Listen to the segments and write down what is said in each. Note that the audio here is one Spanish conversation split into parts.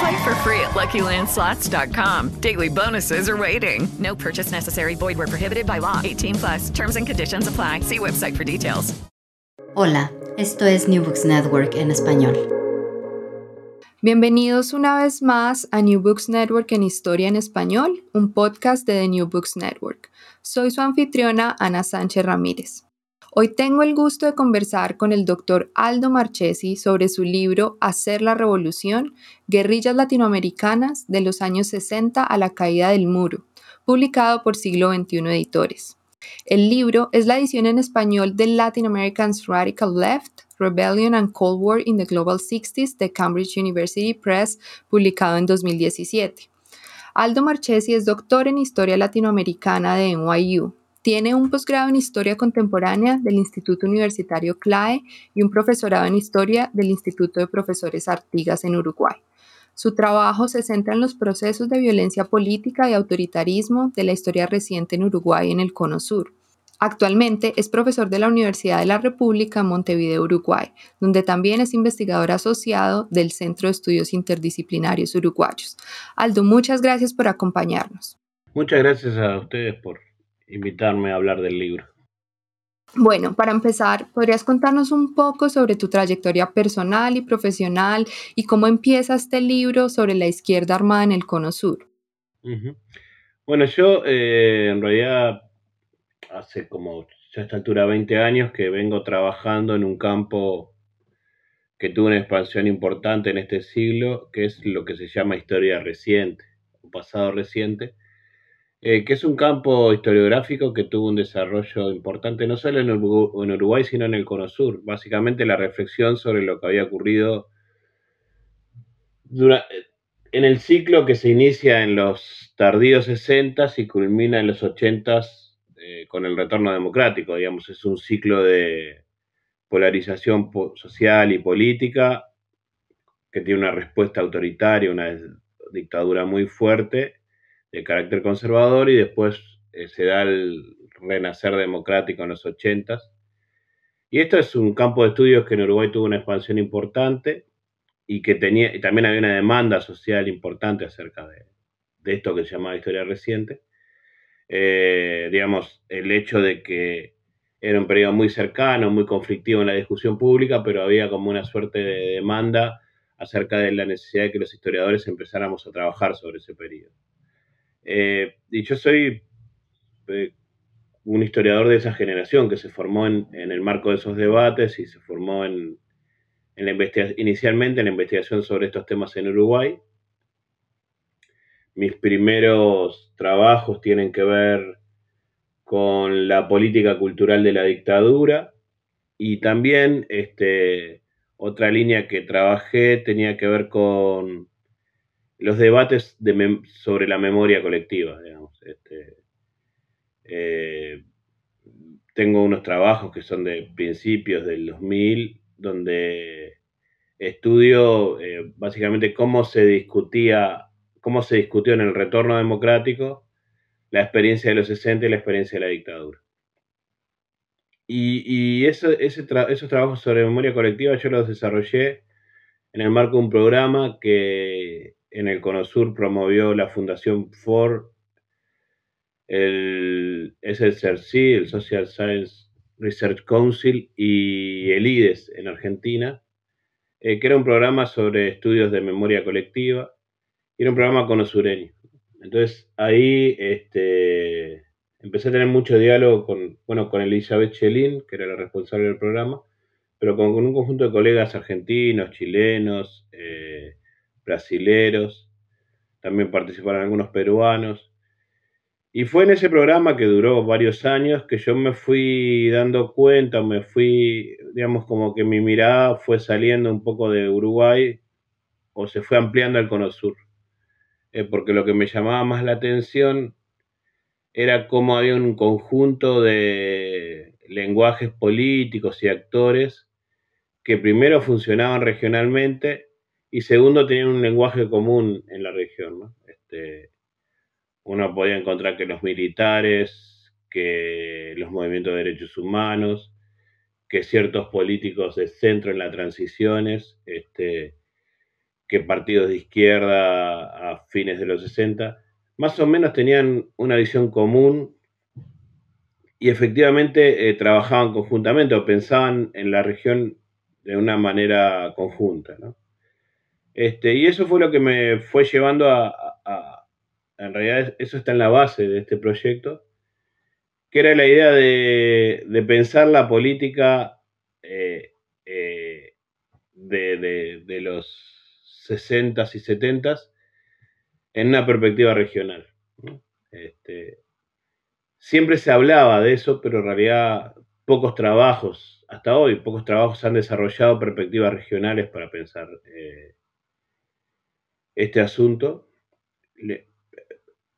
Play for free at LuckyLandSlots.com. Daily bonuses are waiting. No purchase necessary. Void where prohibited by law. 18+. Terms and conditions apply. See website for details. Hola, esto es New Books Network en español. Bienvenidos una vez más a New Books Network en Historia en Español, un podcast de The New Books Network. Soy su anfitriona, Ana Sánchez Ramírez. Hoy tengo el gusto de conversar con el doctor Aldo Marchesi sobre su libro Hacer la Revolución, Guerrillas Latinoamericanas de los años 60 a la caída del muro, publicado por Siglo XXI Editores. El libro es la edición en español de Latin Americans Radical Left, Rebellion and Cold War in the Global Sixties de Cambridge University Press, publicado en 2017. Aldo Marchesi es doctor en Historia Latinoamericana de NYU. Tiene un posgrado en Historia Contemporánea del Instituto Universitario CLAE y un profesorado en Historia del Instituto de Profesores Artigas en Uruguay. Su trabajo se centra en los procesos de violencia política y autoritarismo de la historia reciente en Uruguay y en el Cono Sur. Actualmente es profesor de la Universidad de la República en Montevideo, Uruguay, donde también es investigador asociado del Centro de Estudios Interdisciplinarios Uruguayos. Aldo, muchas gracias por acompañarnos. Muchas gracias a ustedes por invitarme a hablar del libro. Bueno, para empezar, ¿podrías contarnos un poco sobre tu trayectoria personal y profesional y cómo empieza este libro sobre la izquierda armada en el Cono Sur? Bueno, yo en realidad hace como ya a esta altura 20 años que vengo trabajando en un campo que tuvo una expansión importante en este siglo, que es lo que se llama historia reciente, o pasado reciente, que es un campo historiográfico que tuvo un desarrollo importante no solo en Uruguay, sino en el Cono Sur. Básicamente la reflexión sobre lo que había ocurrido en el ciclo que se inicia en los tardíos 60s y culmina en los 80s con el retorno democrático. Digamos, es un ciclo de polarización social y política que tiene una respuesta autoritaria, una dictadura muy fuerte, de carácter conservador, y después se da el renacer democrático en los 80s. Y esto es un campo de estudios que en Uruguay tuvo una expansión importante y que tenía, y también había una demanda social importante acerca de esto que se llamaba historia reciente. Digamos, el hecho de que era un periodo muy cercano, muy conflictivo en la discusión pública, pero había como una suerte de demanda acerca de la necesidad de que los historiadores empezáramos a trabajar sobre ese periodo. Y yo soy un historiador de esa generación que se formó en el marco de esos debates y se formó inicialmente en la investigación sobre estos temas en Uruguay. Mis primeros trabajos tienen que ver con la política cultural de la dictadura, y también otra línea que trabajé tenía que ver con los debates sobre la memoria colectiva, digamos. Tengo unos trabajos que son de principios del 2000, donde estudio básicamente cómo se discutió en el retorno democrático la experiencia de los 60 y la experiencia de la dictadura. Y esos trabajos sobre memoria colectiva yo los desarrollé en el marco de un programa que en el Cono Sur promovió la Fundación Ford, el SRC, el Social Science Research Council, y el IDES en Argentina, que era un programa sobre estudios de memoria colectiva, y era un programa conosureño. Entonces ahí empecé a tener mucho diálogo con Elizabeth Chelin, que era la responsable del programa, pero con un conjunto de colegas argentinos, chilenos, brasileros, también participaron algunos peruanos. Y fue en ese programa, que duró varios años, que yo me fui dando cuenta, digamos, como que mi mirada fue saliendo un poco de Uruguay o se fue ampliando al Cono Sur. Porque lo que me llamaba más la atención era cómo había un conjunto de lenguajes políticos y actores que primero funcionaban regionalmente y segundo tenían un lenguaje común en la región, ¿no? Uno podía encontrar que los militares, que los movimientos de derechos humanos, que ciertos políticos de centro en las transiciones, que partidos de izquierda a fines de los 60, más o menos tenían una visión común y efectivamente trabajaban conjuntamente o pensaban en la región de una manera conjunta, ¿no? Y eso fue lo que me fue llevando en realidad eso está en la base de este proyecto, que era la idea de pensar la política de los 60s y 70s en una perspectiva regional, ¿no? Siempre se hablaba de eso, pero en realidad pocos trabajos han desarrollado perspectivas regionales para pensar este asunto.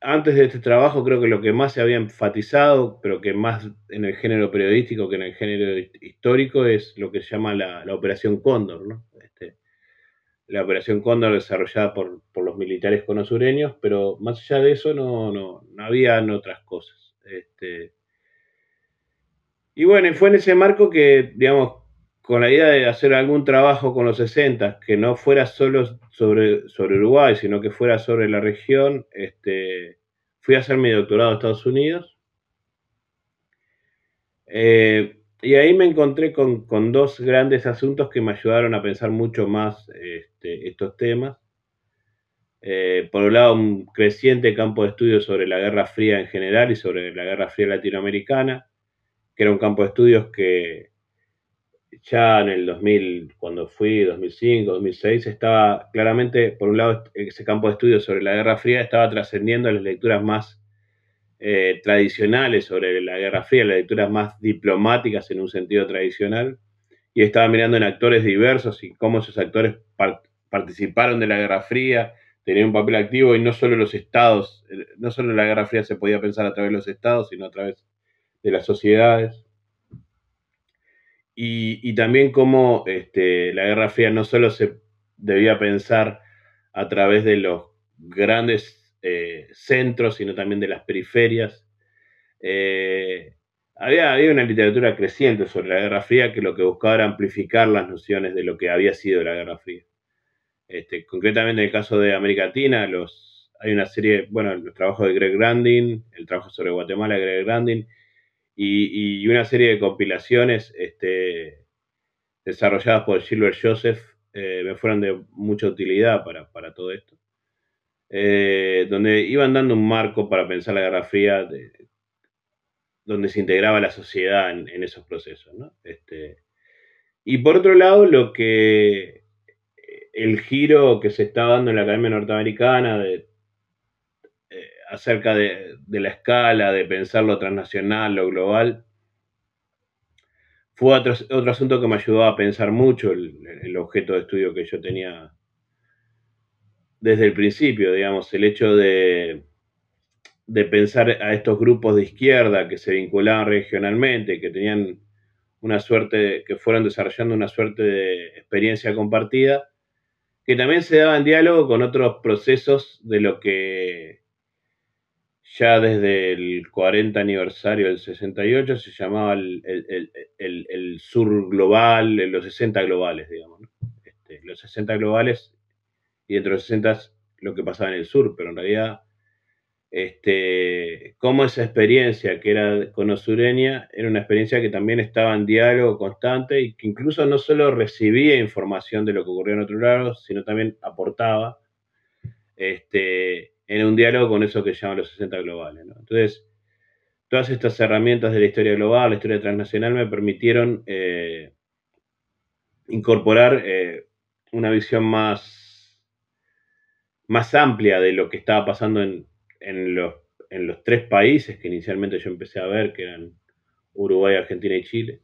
Antes de este trabajo, creo que lo que más se había enfatizado, pero que más en el género periodístico que en el género histórico, es lo que se llama la Operación Cóndor, ¿no? La Operación Cóndor desarrollada por los militares conosureños, pero más allá de eso no habían otras cosas. Y bueno, fue en ese marco que, digamos, con la idea de hacer algún trabajo con los 60, que no fuera solo sobre Uruguay, sino que fuera sobre la región, fui a hacer mi doctorado a Estados Unidos. Y ahí me encontré con dos grandes asuntos que me ayudaron a pensar mucho más estos temas. Por un lado, un creciente campo de estudio sobre la Guerra Fría en general y sobre la Guerra Fría latinoamericana, que era un campo de estudios que ya en el 2000, cuando fui, 2005, 2006, estaba claramente, por un lado, ese campo de estudio sobre la Guerra Fría estaba trascendiendo a las lecturas más tradicionales sobre la Guerra Fría, las lecturas más diplomáticas en un sentido tradicional, y estaba mirando en actores diversos y cómo esos actores participaron de la Guerra Fría, tenían un papel activo, y no solo los estados, no solo la Guerra Fría se podía pensar a través de los estados, sino a través de las sociedades. Y también cómo la Guerra Fría no solo se debía pensar a través de los grandes centros, sino también de las periferias. Había una literatura creciente sobre la Guerra Fría que lo que buscaba era amplificar las nociones de lo que había sido la Guerra Fría. Concretamente en el caso de América Latina, hay una serie, bueno, los trabajos de Greg Grandin, el trabajo sobre Guatemala de Greg Grandin, y una serie de compilaciones desarrolladas por Silver Joseph me fueron de mucha utilidad para todo esto, donde iban dando un marco para pensar la Guerra Fría, donde se integraba la sociedad en esos procesos, ¿no? Y por otro lado, el giro que se está dando en la Academia Norteamericana acerca de la escala, de pensar lo transnacional, lo global, fue otro asunto que me ayudó a pensar mucho el objeto de estudio que yo tenía desde el principio, digamos, el hecho de pensar a estos grupos de izquierda que se vinculaban regionalmente, que tenían que fueron desarrollando una suerte de experiencia compartida, que también se daba en diálogo con otros procesos de lo que ya desde el 40 aniversario del 68 se llamaba el sur global, los 60 globales, digamos, ¿no? Los 60 globales y dentro de los 60 lo que pasaba en el sur, pero en realidad como esa experiencia que era conosureña era una experiencia que también estaba en diálogo constante y que incluso no solo recibía información de lo que ocurría en otro lado, sino también aportaba en un diálogo con eso que llaman los 60 globales, ¿no? Entonces, todas estas herramientas de la historia global, la historia transnacional, me permitieron incorporar una visión más amplia de lo que estaba pasando en los tres países que inicialmente yo empecé a ver, que eran Uruguay, Argentina y Chile,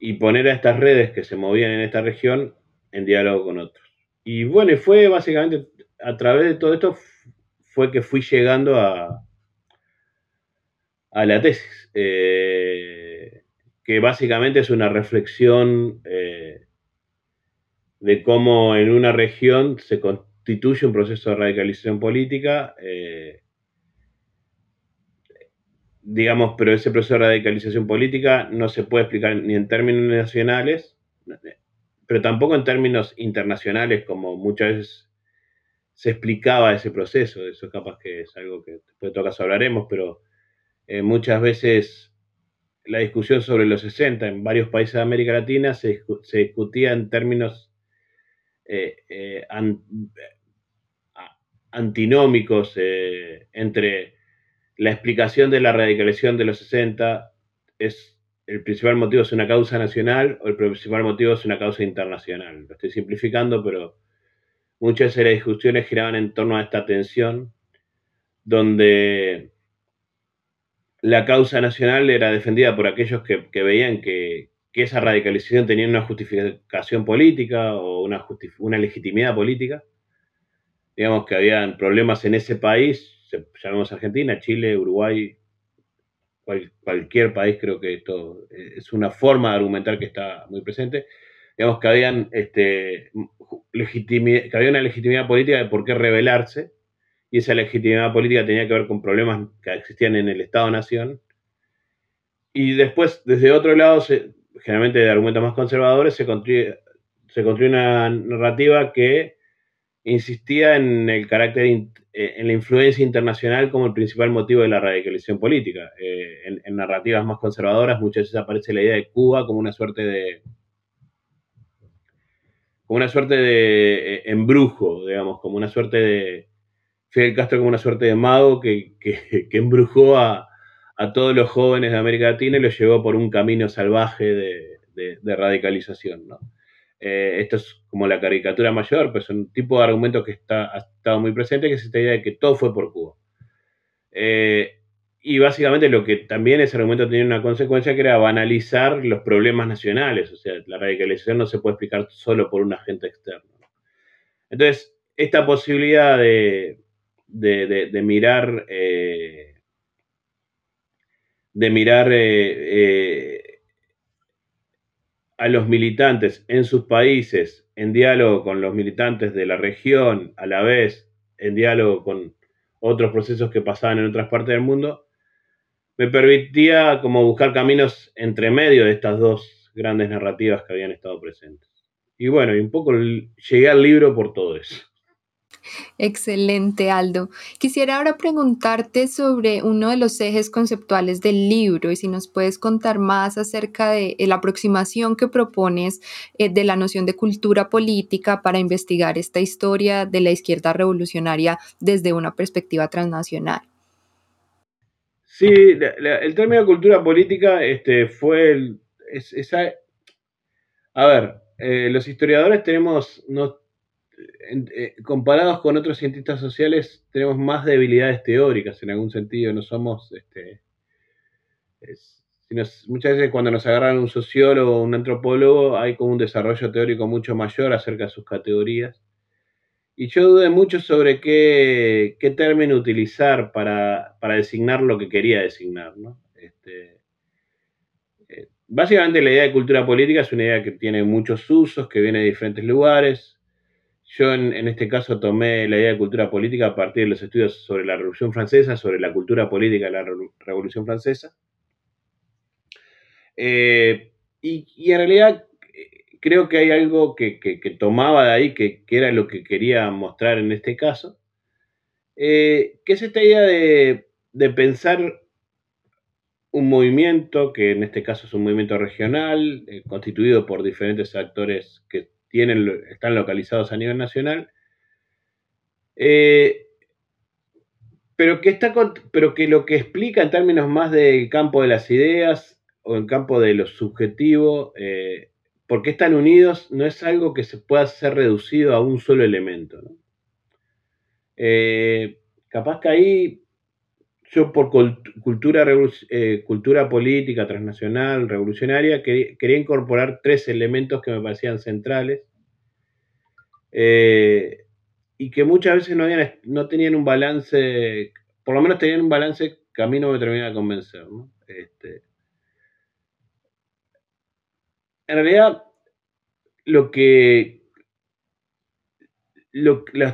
y poner a estas redes que se movían en esta región en diálogo con otros. Y bueno, y fue básicamente a través de todo esto fue que fui llegando a la tesis, que básicamente es una reflexión de cómo en una región se constituye un proceso de radicalización política, digamos, pero ese proceso de radicalización política no se puede explicar ni en términos nacionales, pero tampoco en términos internacionales, como muchas veces se explicaba ese proceso. Eso capaz que es algo que después de todo caso hablaremos, pero muchas veces la discusión sobre los 60 en varios países de América Latina se discutía en términos antinómicos entre la explicación de la radicalización de los 60 es el principal motivo es una causa nacional o el principal motivo es una causa internacional. Lo estoy simplificando, pero muchas de las discusiones giraban en torno a esta tensión donde la causa nacional era defendida por aquellos que veían que esa radicalización tenía una justificación política o una legitimidad política. Digamos que habían problemas en ese país, llamemos Argentina, Chile, Uruguay, cualquier país, creo que esto es una forma de argumentar que está muy presente. Digamos que habían que había una legitimidad política de por qué rebelarse, y esa legitimidad política tenía que ver con problemas que existían en el Estado-Nación. Y después, desde otro lado, generalmente de argumentos más conservadores, se construye una narrativa que insistía en el carácter, en la influencia internacional como el principal motivo de la radicalización política. En narrativas más conservadoras muchas veces aparece la idea de Cuba como una suerte de embrujo, digamos, como una suerte de Fidel Castro, como una suerte de mago que embrujó a todos los jóvenes de América Latina y los llevó por un camino salvaje de radicalización, ¿no? Esto es como la caricatura mayor, pero es un tipo de argumento que ha estado muy presente, que es esta idea de que todo fue por Cuba. Y básicamente lo que también ese argumento tenía una consecuencia que era banalizar los problemas nacionales, o sea, la radicalización no se puede explicar solo por un agente externo. Entonces, esta posibilidad de mirar, a los militantes en sus países, en diálogo con los militantes de la región, a la vez en diálogo con otros procesos que pasaban en otras partes del mundo, me permitía como buscar caminos entre medio de estas dos grandes narrativas que habían estado presentes. Y bueno, y un poco llegué al libro por todo eso. Excelente, Aldo. Quisiera ahora preguntarte sobre uno de los ejes conceptuales del libro y si nos puedes contar más acerca de la aproximación que propones de la noción de cultura política para investigar esta historia de la izquierda revolucionaria desde una perspectiva transnacional. Sí, el término de cultura política los historiadores tenemos, comparados con otros cientistas sociales, tenemos más debilidades teóricas en algún sentido, no somos, muchas veces cuando nos agarran un sociólogo o un antropólogo hay como un desarrollo teórico mucho mayor acerca de sus categorías. Y yo dudé mucho sobre qué término utilizar para designar lo que quería designar, ¿no? Básicamente la idea de cultura política es una idea que tiene muchos usos, que viene de diferentes lugares. Yo en este caso tomé la idea de cultura política a partir de los estudios sobre la Revolución Francesa, sobre la cultura política de la Revolución Francesa. Y en realidad creo que hay algo que tomaba de ahí, que era lo que quería mostrar en este caso, que es esta idea de pensar un movimiento, que en este caso es un movimiento regional, constituido por diferentes actores que están localizados a nivel nacional, pero que lo que explica en términos más del campo de las ideas o en campo de lo subjetivo, porque están unidos, no es algo que se pueda ser reducido a un solo elemento, ¿no? Capaz que ahí yo por cultura política, transnacional, revolucionaria, quería incorporar tres elementos que me parecían centrales y que muchas veces no tenían un balance, por lo menos tenían un balance que a mí no me terminaba de convencer, ¿no? En realidad, los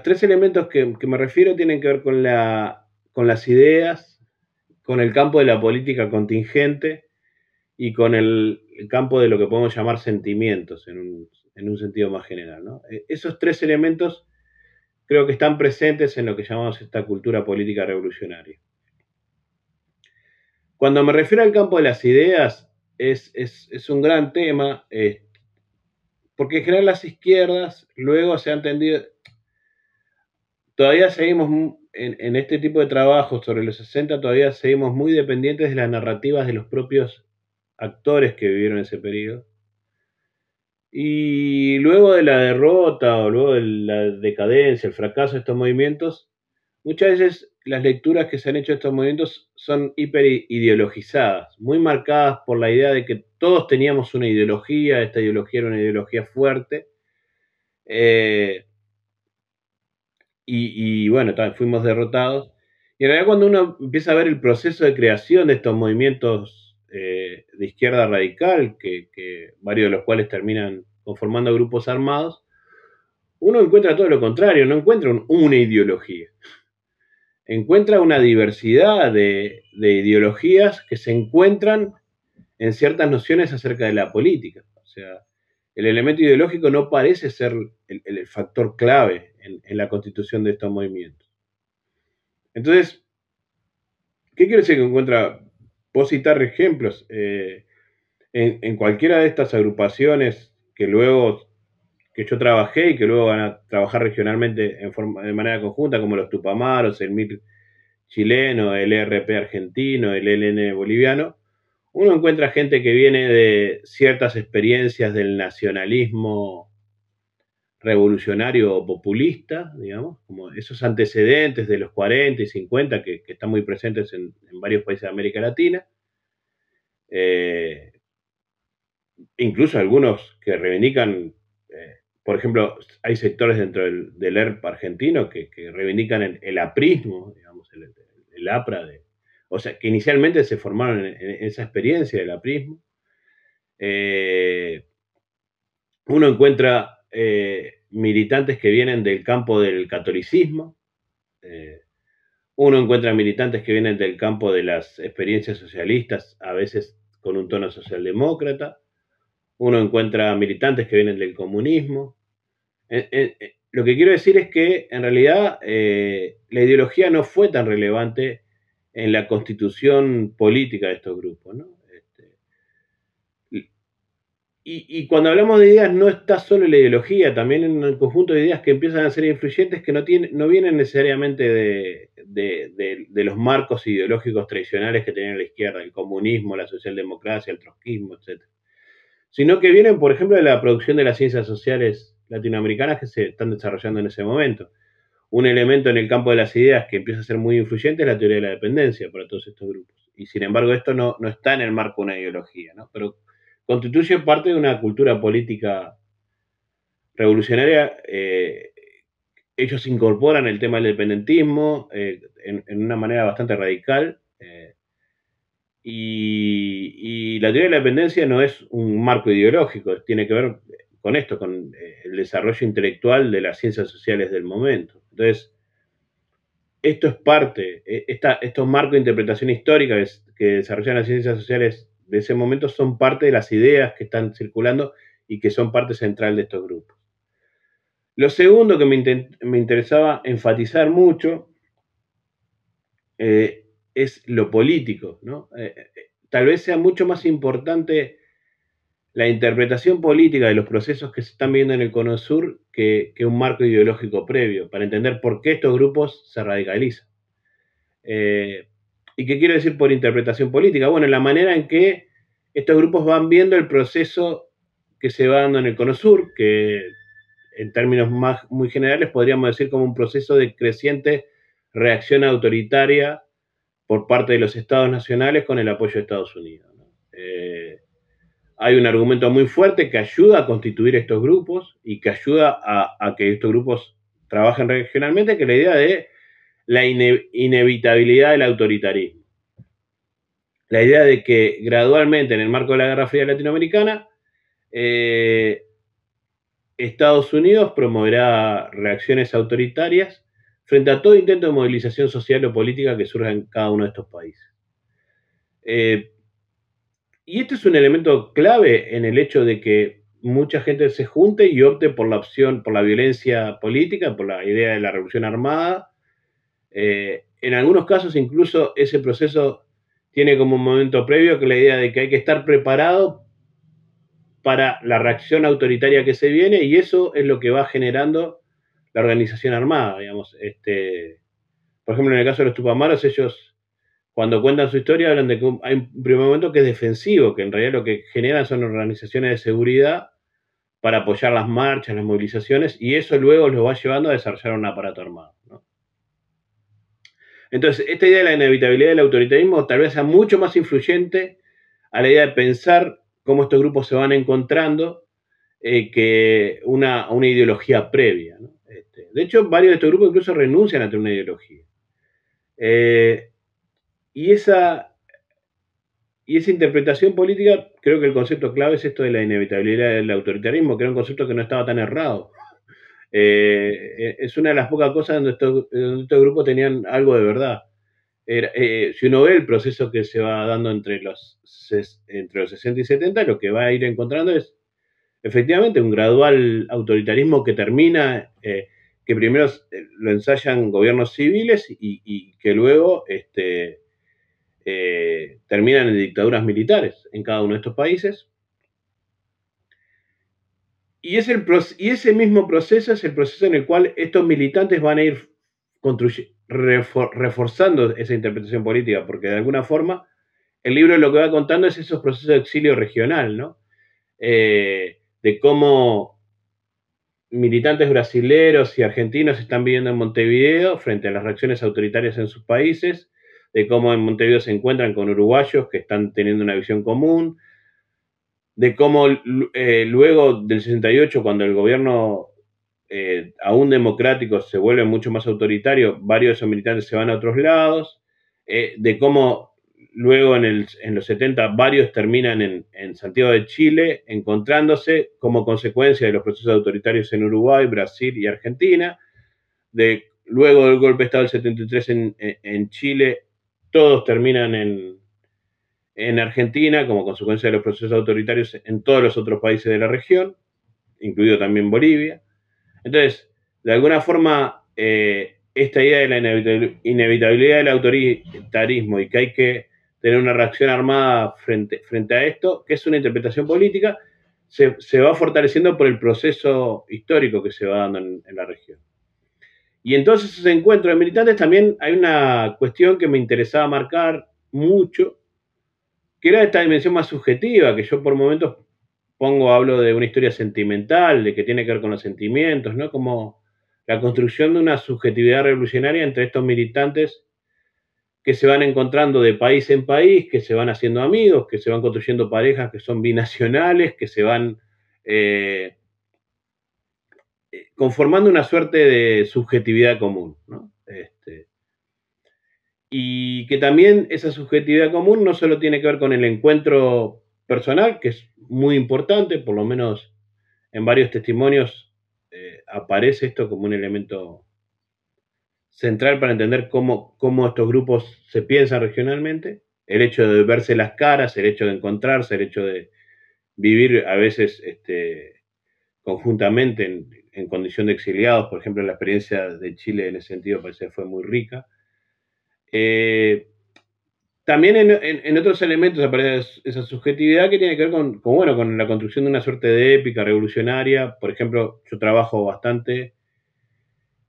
tres elementos que me refiero tienen que ver con las ideas, con el campo de la política contingente y con el campo de lo que podemos llamar sentimientos en un sentido más general, ¿no? Esos tres elementos creo que están presentes en lo que llamamos esta cultura política revolucionaria. Cuando me refiero al campo de las ideas, es un gran tema, porque en general las izquierdas luego se han tendido. Todavía seguimos, en este tipo de trabajos sobre los 60, todavía seguimos muy dependientes de las narrativas de los propios actores que vivieron ese periodo. Y luego de la derrota o luego de la decadencia, el fracaso de estos movimientos, muchas veces las lecturas que se han hecho de estos movimientos son hiperideologizadas, muy marcadas por la idea de que todos teníamos una ideología, esta ideología era una ideología fuerte, y bueno, fuimos derrotados. Y en realidad cuando uno empieza a ver el proceso de creación de estos movimientos de izquierda radical, que varios de los cuales terminan conformando grupos armados, uno encuentra todo lo contrario, no encuentra una ideología. Encuentra una diversidad de ideologías que se encuentran en ciertas nociones acerca de la política. O sea, el elemento ideológico no parece ser el factor clave en la constitución de estos movimientos. Entonces, ¿qué quiere decir que encuentra? Puedo citar ejemplos. En cualquiera de estas agrupaciones que yo trabajé y que luego van a trabajar regionalmente de manera conjunta, como los Tupamaros, el MIR chileno, el ERP argentino, el ELN boliviano, uno encuentra gente que viene de ciertas experiencias del nacionalismo revolucionario o populista, digamos, como esos antecedentes de los 40 y 50 que están muy presentes en varios países de América Latina, incluso algunos que reivindican, por ejemplo, hay sectores dentro del ERP argentino que reivindican el aprismo, digamos, el APRA, o sea, que inicialmente se formaron en esa experiencia del aprismo. Uno encuentra militantes que vienen del campo del catolicismo, uno encuentra militantes que vienen del campo de las experiencias socialistas, a veces con un tono socialdemócrata, uno encuentra militantes que vienen del comunismo. Lo que quiero decir es que, en realidad, la ideología no fue tan relevante en la constitución política de estos grupos, ¿no? Y cuando hablamos de ideas, no está solo la ideología, también en el conjunto de ideas que empiezan a ser influyentes, que no vienen necesariamente de los marcos ideológicos tradicionales que tenía la izquierda, el comunismo, la socialdemocracia, el trotskismo, etc., sino que vienen, por ejemplo, de la producción de las ciencias sociales latinoamericanas que se están desarrollando en ese momento. Un elemento en el campo de las ideas que empieza a ser muy influyente es la teoría de la dependencia para todos estos grupos. Y sin embargo, esto no está en el marco de una ideología, ¿no? Pero constituye parte de una cultura política revolucionaria. Ellos incorporan el tema del independentismo en una manera bastante radical. Y la teoría de la dependencia no es un marco ideológico, tiene que ver con esto, con el desarrollo intelectual de las ciencias sociales del momento. Entonces, esto es parte, estos marcos de interpretación histórica que desarrollan las ciencias sociales de ese momento son parte de las ideas que están circulando y que son parte central de estos grupos. Lo segundo que me interesaba enfatizar mucho es lo político, ¿no? Tal vez sea mucho más importante la interpretación política de los procesos que se están viendo en el Cono Sur que un marco ideológico previo, para entender por qué estos grupos se radicalizan. ¿Y qué quiero decir por interpretación política? Bueno, la manera en que estos grupos van viendo el proceso que se va dando en el Cono Sur, que en términos muy generales podríamos decir como un proceso de creciente reacción autoritaria por parte de los estados nacionales con el apoyo de Estados Unidos, ¿no? Hay un argumento muy fuerte que ayuda a constituir estos grupos y que ayuda a que estos grupos trabajen regionalmente, que es la idea de la inevitabilidad del autoritarismo. La idea de que gradualmente, en el marco de la Guerra Fría Latinoamericana, Estados Unidos promoverá reacciones autoritarias frente a todo intento de movilización social o política que surja en cada uno de estos países. Y este es un elemento clave en el hecho de que mucha gente se junte y opte por la opción, por la violencia política, por la idea de la revolución armada. En algunos casos incluso ese proceso tiene como un momento previo que la idea de que hay que estar preparado para la reacción autoritaria que se viene, y eso es lo que va generando la organización armada, digamos. Por ejemplo, en el caso de los Tupamaros, ellos, cuando cuentan su historia, hablan de que hay un primer momento que es defensivo, que en realidad lo que generan son organizaciones de seguridad para apoyar las marchas, las movilizaciones, y eso luego los va llevando a desarrollar un aparato armado, ¿no? Entonces, esta idea de la inevitabilidad del autoritarismo tal vez sea mucho más influyente a la idea de pensar cómo estos grupos se van encontrando que una ideología previa, ¿no? De hecho, varios de estos grupos incluso renuncian a tener una ideología. Y esa interpretación política, creo que el concepto clave es esto de la inevitabilidad del autoritarismo, que era un concepto que no estaba tan errado. Es una de las pocas cosas donde estos grupos tenían algo de verdad. Si uno ve el proceso que se va dando entre los 60 y 70, lo que va a ir encontrando es, efectivamente, un gradual autoritarismo que termina, que primero lo ensayan gobiernos civiles y que luego terminan en dictaduras militares en cada uno de estos países. Y ese mismo proceso es el proceso en el cual estos militantes van a ir reforzando esa interpretación política, porque de alguna forma el libro lo que va contando es esos procesos de exilio regional, ¿no? De cómo militantes brasileros y argentinos están viviendo en Montevideo frente a las reacciones autoritarias en sus países, de cómo en Montevideo se encuentran con uruguayos que están teniendo una visión común, de cómo luego del 68, cuando el gobierno aún democrático se vuelve mucho más autoritario, varios de esos militantes se van a otros lados, de cómo luego en los 70 varios terminan en Santiago de Chile encontrándose como consecuencia de los procesos autoritarios en Uruguay, Brasil y Argentina, luego del golpe de Estado del 73 en Chile, todos terminan en Argentina como consecuencia de los procesos autoritarios en todos los otros países de la región, incluido también Bolivia. Entonces, de alguna forma, esta idea de la inevitabilidad del autoritarismo y que hay que tener una reacción armada frente a esto, que es una interpretación política, se va fortaleciendo por el proceso histórico que se va dando en la región. Y entonces ese encuentro de militantes, también hay una cuestión que me interesaba marcar mucho, que era esta dimensión más subjetiva, que yo por momentos hablo de una historia sentimental, de que tiene que ver con los sentimientos, ¿no? Como la construcción de una subjetividad revolucionaria entre estos militantes que se van encontrando de país en país, que se van haciendo amigos, que se van construyendo parejas que son binacionales, que se van conformando una suerte de subjetividad común, ¿no? Y que también esa subjetividad común no solo tiene que ver con el encuentro personal, que es muy importante, por lo menos en varios testimonios aparece esto como un elemento central para entender cómo estos grupos se piensan regionalmente, el hecho de verse las caras, el hecho de encontrarse, el hecho de vivir a veces conjuntamente en condición de exiliados. Por ejemplo, la experiencia de Chile en ese sentido parece que fue muy rica. También en otros elementos aparece esa subjetividad que tiene que ver con la construcción de una suerte de épica revolucionaria. Por ejemplo, yo trabajo bastante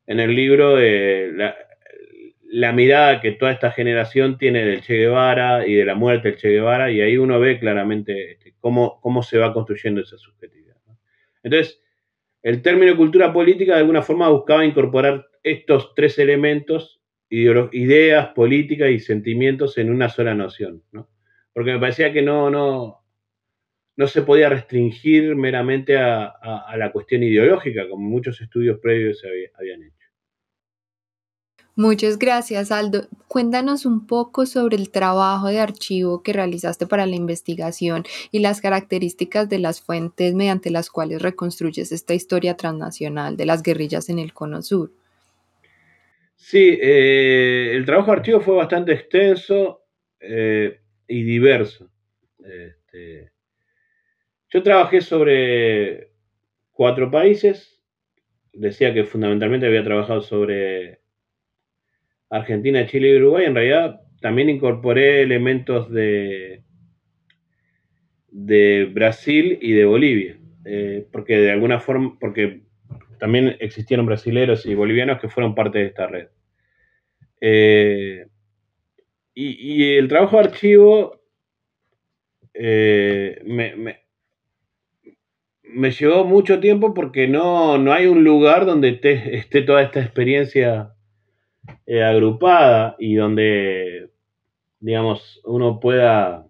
en el libro de la mirada que toda esta generación tiene del Che Guevara y de la muerte del Che Guevara, y ahí uno ve claramente cómo se va construyendo esa subjetividad, ¿no? Entonces, el término cultura política de alguna forma buscaba incorporar estos tres elementos, ideas, políticas y sentimientos en una sola noción, ¿no? Porque me parecía que no se podía restringir meramente a la cuestión ideológica, como muchos estudios previos habían hecho. Muchas gracias, Aldo. Cuéntanos un poco sobre el trabajo de archivo que realizaste para la investigación y las características de las fuentes mediante las cuales reconstruyes esta historia transnacional de las guerrillas en el Cono Sur. Sí, el trabajo de archivo fue bastante extenso y diverso. Yo trabajé sobre 4 países. Decía que fundamentalmente había trabajado sobre Argentina, Chile y Uruguay. En realidad también incorporé elementos de Brasil y de Bolivia, porque de alguna forma, porque también existieron brasileros y bolivianos que fueron parte de esta red. Y el trabajo de archivo me llevó mucho tiempo, porque no hay un lugar donde esté toda esta experiencia agrupada y donde, digamos, uno pueda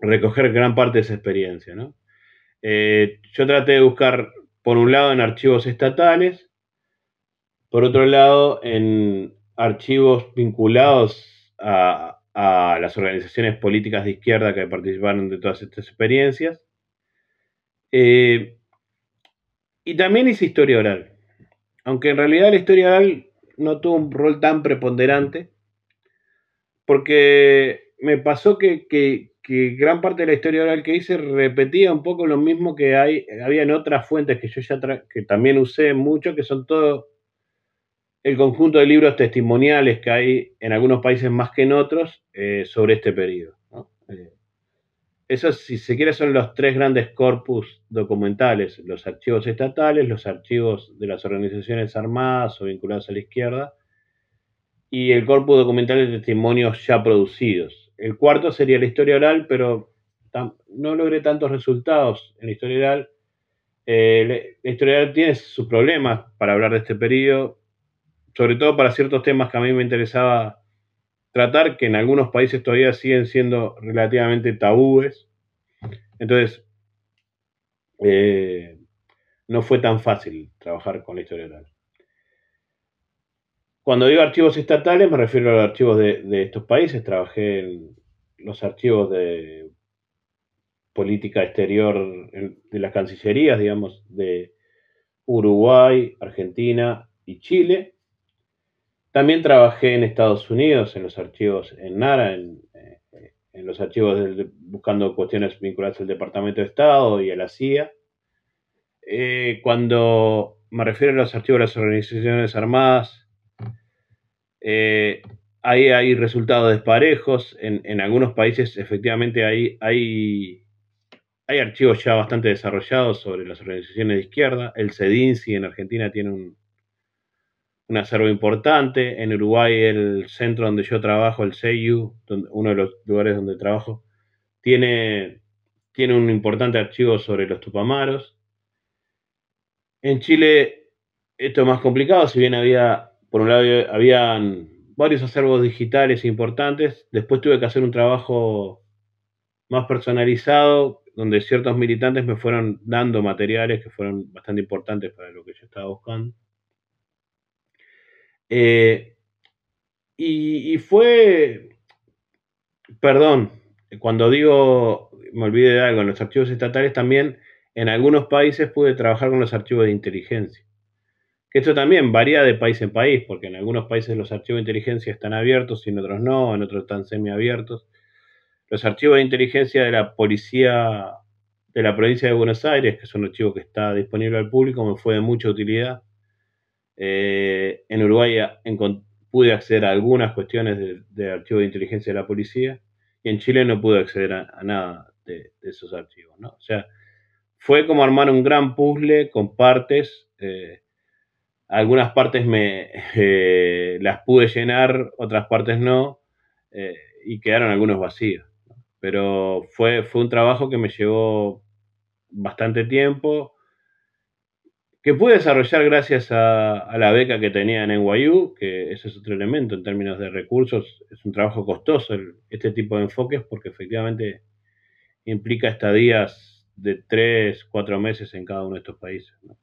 recoger gran parte de esa experiencia, ¿no? Yo traté de buscar, por un lado, en archivos estatales, por otro lado, en archivos vinculados a las organizaciones políticas de izquierda que participaron de todas estas experiencias. Y también hice historia oral, aunque en realidad la historia oral no tuvo un rol tan preponderante, porque me pasó que gran parte de la historia oral que hice repetía un poco lo mismo que había en otras fuentes que yo ya que también usé mucho, que son todo el conjunto de libros testimoniales que hay en algunos países más que en otros sobre este periodo, ¿no? Esos, si se quiere, son los 3 grandes corpus documentales: los archivos estatales, los archivos de las organizaciones armadas o vinculadas a la izquierda, y el corpus documental de testimonios ya producidos. El cuarto sería la historia oral, pero no logré tantos resultados en la historia oral. La historia oral tiene sus problemas para hablar de este periodo, sobre todo para ciertos temas que a mí me interesaba tratar, que en algunos países todavía siguen siendo relativamente tabúes. Entonces, no fue tan fácil trabajar con la historia oral. Cuando digo archivos estatales, me refiero a los archivos de estos países. Trabajé en los archivos de política exterior de las cancillerías, digamos, de Uruguay, Argentina y Chile. También trabajé en Estados Unidos, en los archivos en NARA, en los archivos buscando cuestiones vinculadas al Departamento de Estado y a la CIA. Cuando me refiero a los archivos de las organizaciones armadas, ahí hay resultados desparejos. En algunos países, efectivamente, hay archivos ya bastante desarrollados sobre las organizaciones de izquierda. El CEDINCI en Argentina tiene un acervo importante. En Uruguay, el centro donde yo trabajo, el NYU, uno de los lugares donde trabajo, tiene un importante archivo sobre los Tupamaros. En Chile esto es más complicado, si bien habían varios acervos digitales importantes. Después tuve que hacer un trabajo más personalizado, donde ciertos militantes me fueron dando materiales que fueron bastante importantes para lo que yo estaba buscando. Y fue, perdón, cuando digo, me olvidé de algo, en los archivos estatales también En algunos países pude trabajar con los archivos de inteligencia. Esto también varía de país en país, porque en algunos países los archivos de inteligencia están abiertos y en otros no, en otros están semiabiertos. Los archivos de inteligencia de la policía de la provincia de Buenos Aires, que es un archivo que está disponible al público, me fue de mucha utilidad. En Uruguay pude acceder a algunas cuestiones de archivos de inteligencia de la policía, y en Chile no pude acceder a nada de esos archivos, ¿no? O sea, fue como armar un gran puzzle con partes. Algunas partes las pude llenar, otras partes no, y quedaron algunos vacíos, ¿no? Pero fue un trabajo que me llevó bastante tiempo, que pude desarrollar gracias a la beca que tenía en NYU, que ese es otro elemento en términos de recursos. Es un trabajo costoso este tipo de enfoques, porque efectivamente implica estadías de 3-4 meses en cada uno de estos países, ¿no?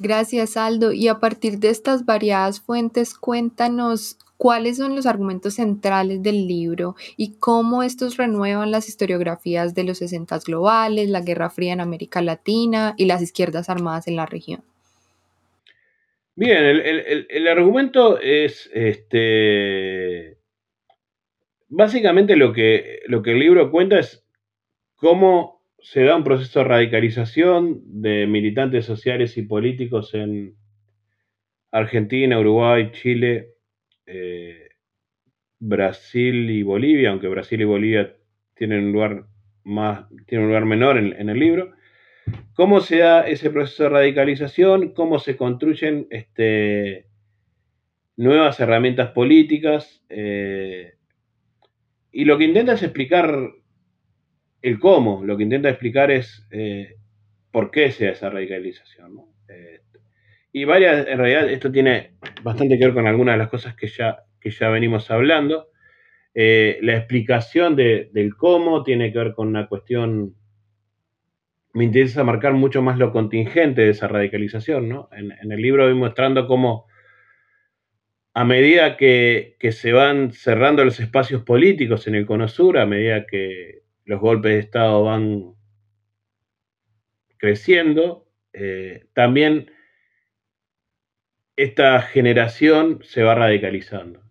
Gracias, Aldo. Y a partir de estas variadas fuentes, cuéntanos cuáles son los argumentos centrales del libro y cómo estos renuevan las historiografías de los 60s globales, la Guerra Fría en América Latina y las izquierdas armadas en la región. Bien, el argumento es básicamente lo que el libro cuenta es cómo se da un proceso de radicalización de militantes sociales y políticos en Argentina, Uruguay, Chile, Brasil y Bolivia, aunque Brasil y Bolivia tienen un lugar menor en el libro. Cómo se da ese proceso de radicalización, cómo se construyen nuevas herramientas políticas, y lo que intenta es explicar el cómo, lo que intenta explicar es por qué se da esa radicalización, ¿no? Y varias, en realidad, esto tiene bastante que ver con algunas de las cosas que ya venimos hablando. La explicación del cómo tiene que ver con una cuestión, me interesa marcar mucho más lo contingente de esa radicalización, ¿no? En el libro voy mostrando cómo, a medida que se van cerrando los espacios políticos en el Cono Sur, a medida que los golpes de Estado van creciendo, también esta generación se va radicalizando.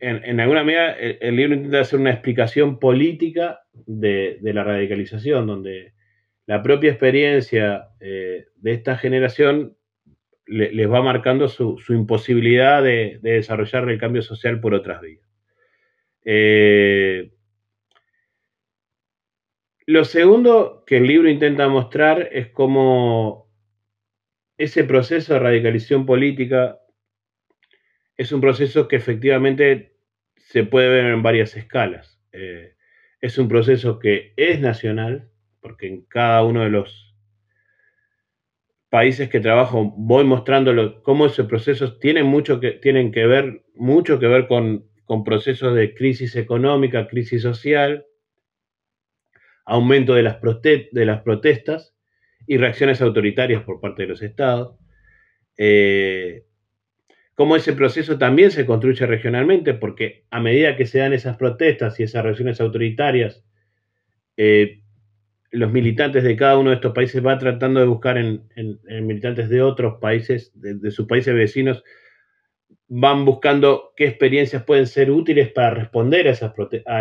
En alguna medida el libro intenta hacer una explicación política de la radicalización, donde la propia experiencia de esta generación les va marcando su imposibilidad de desarrollar el cambio social por otras vías. Lo segundo que el libro intenta mostrar es cómo ese proceso de radicalización política es un proceso que efectivamente se puede ver en varias escalas. Es un proceso que es nacional, porque en cada uno de los países que trabajo voy mostrando cómo esos procesos tienen mucho que ver con procesos de crisis económica, crisis social, aumento de las protestas y reacciones autoritarias por parte de los estados. Cómo ese proceso también se construye regionalmente, porque a medida que se dan esas protestas y esas reacciones autoritarias, los militantes de cada uno de estos países van tratando de buscar en militantes de otros países, de sus países vecinos, van buscando qué experiencias pueden ser útiles para responder a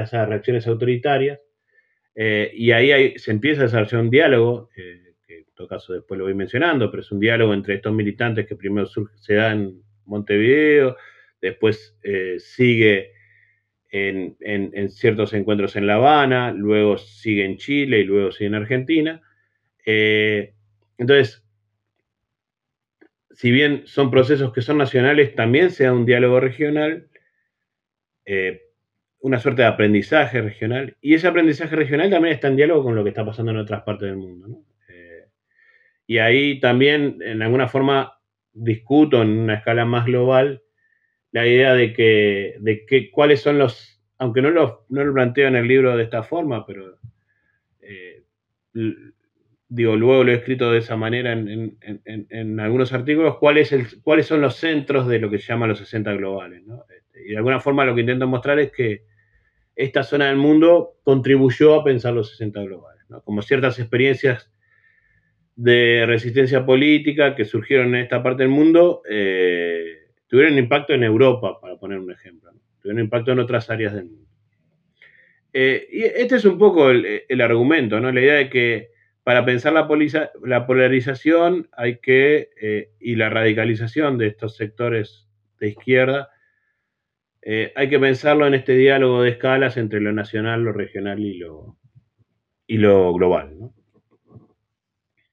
esas reacciones autoritarias, y ahí se empieza a desarrollar un diálogo, que en todo caso después lo voy mencionando, pero es un diálogo entre estos militantes que primero se da en Montevideo, después sigue en ciertos encuentros en La Habana, luego sigue en Chile y luego sigue en Argentina. Entonces, si bien son procesos que son nacionales, también se da un diálogo regional, una suerte de aprendizaje regional, y ese aprendizaje regional también está en diálogo con lo que está pasando en otras partes del mundo, ¿no? Y ahí también, en alguna forma, discuto en una escala más global la idea de que cuáles son los, aunque no lo planteo en el libro de esta forma, pero luego lo he escrito de esa manera en algunos artículos, cuáles son los centros de lo que se llama los 60 globales, ¿no? Y de alguna forma lo que intento mostrar es que esta zona del mundo contribuyó a pensar los 60 globales, ¿no? Como ciertas experiencias de resistencia política que surgieron en esta parte del mundo tuvieron impacto en Europa, para poner un ejemplo, ¿no? Tuvieron impacto en otras áreas del mundo. Y este es un poco el argumento, ¿no? La idea de que para pensar la polarización hay que y la radicalización de estos sectores de izquierda, hay que pensarlo en este diálogo de escalas entre lo nacional, lo regional y lo global, ¿no?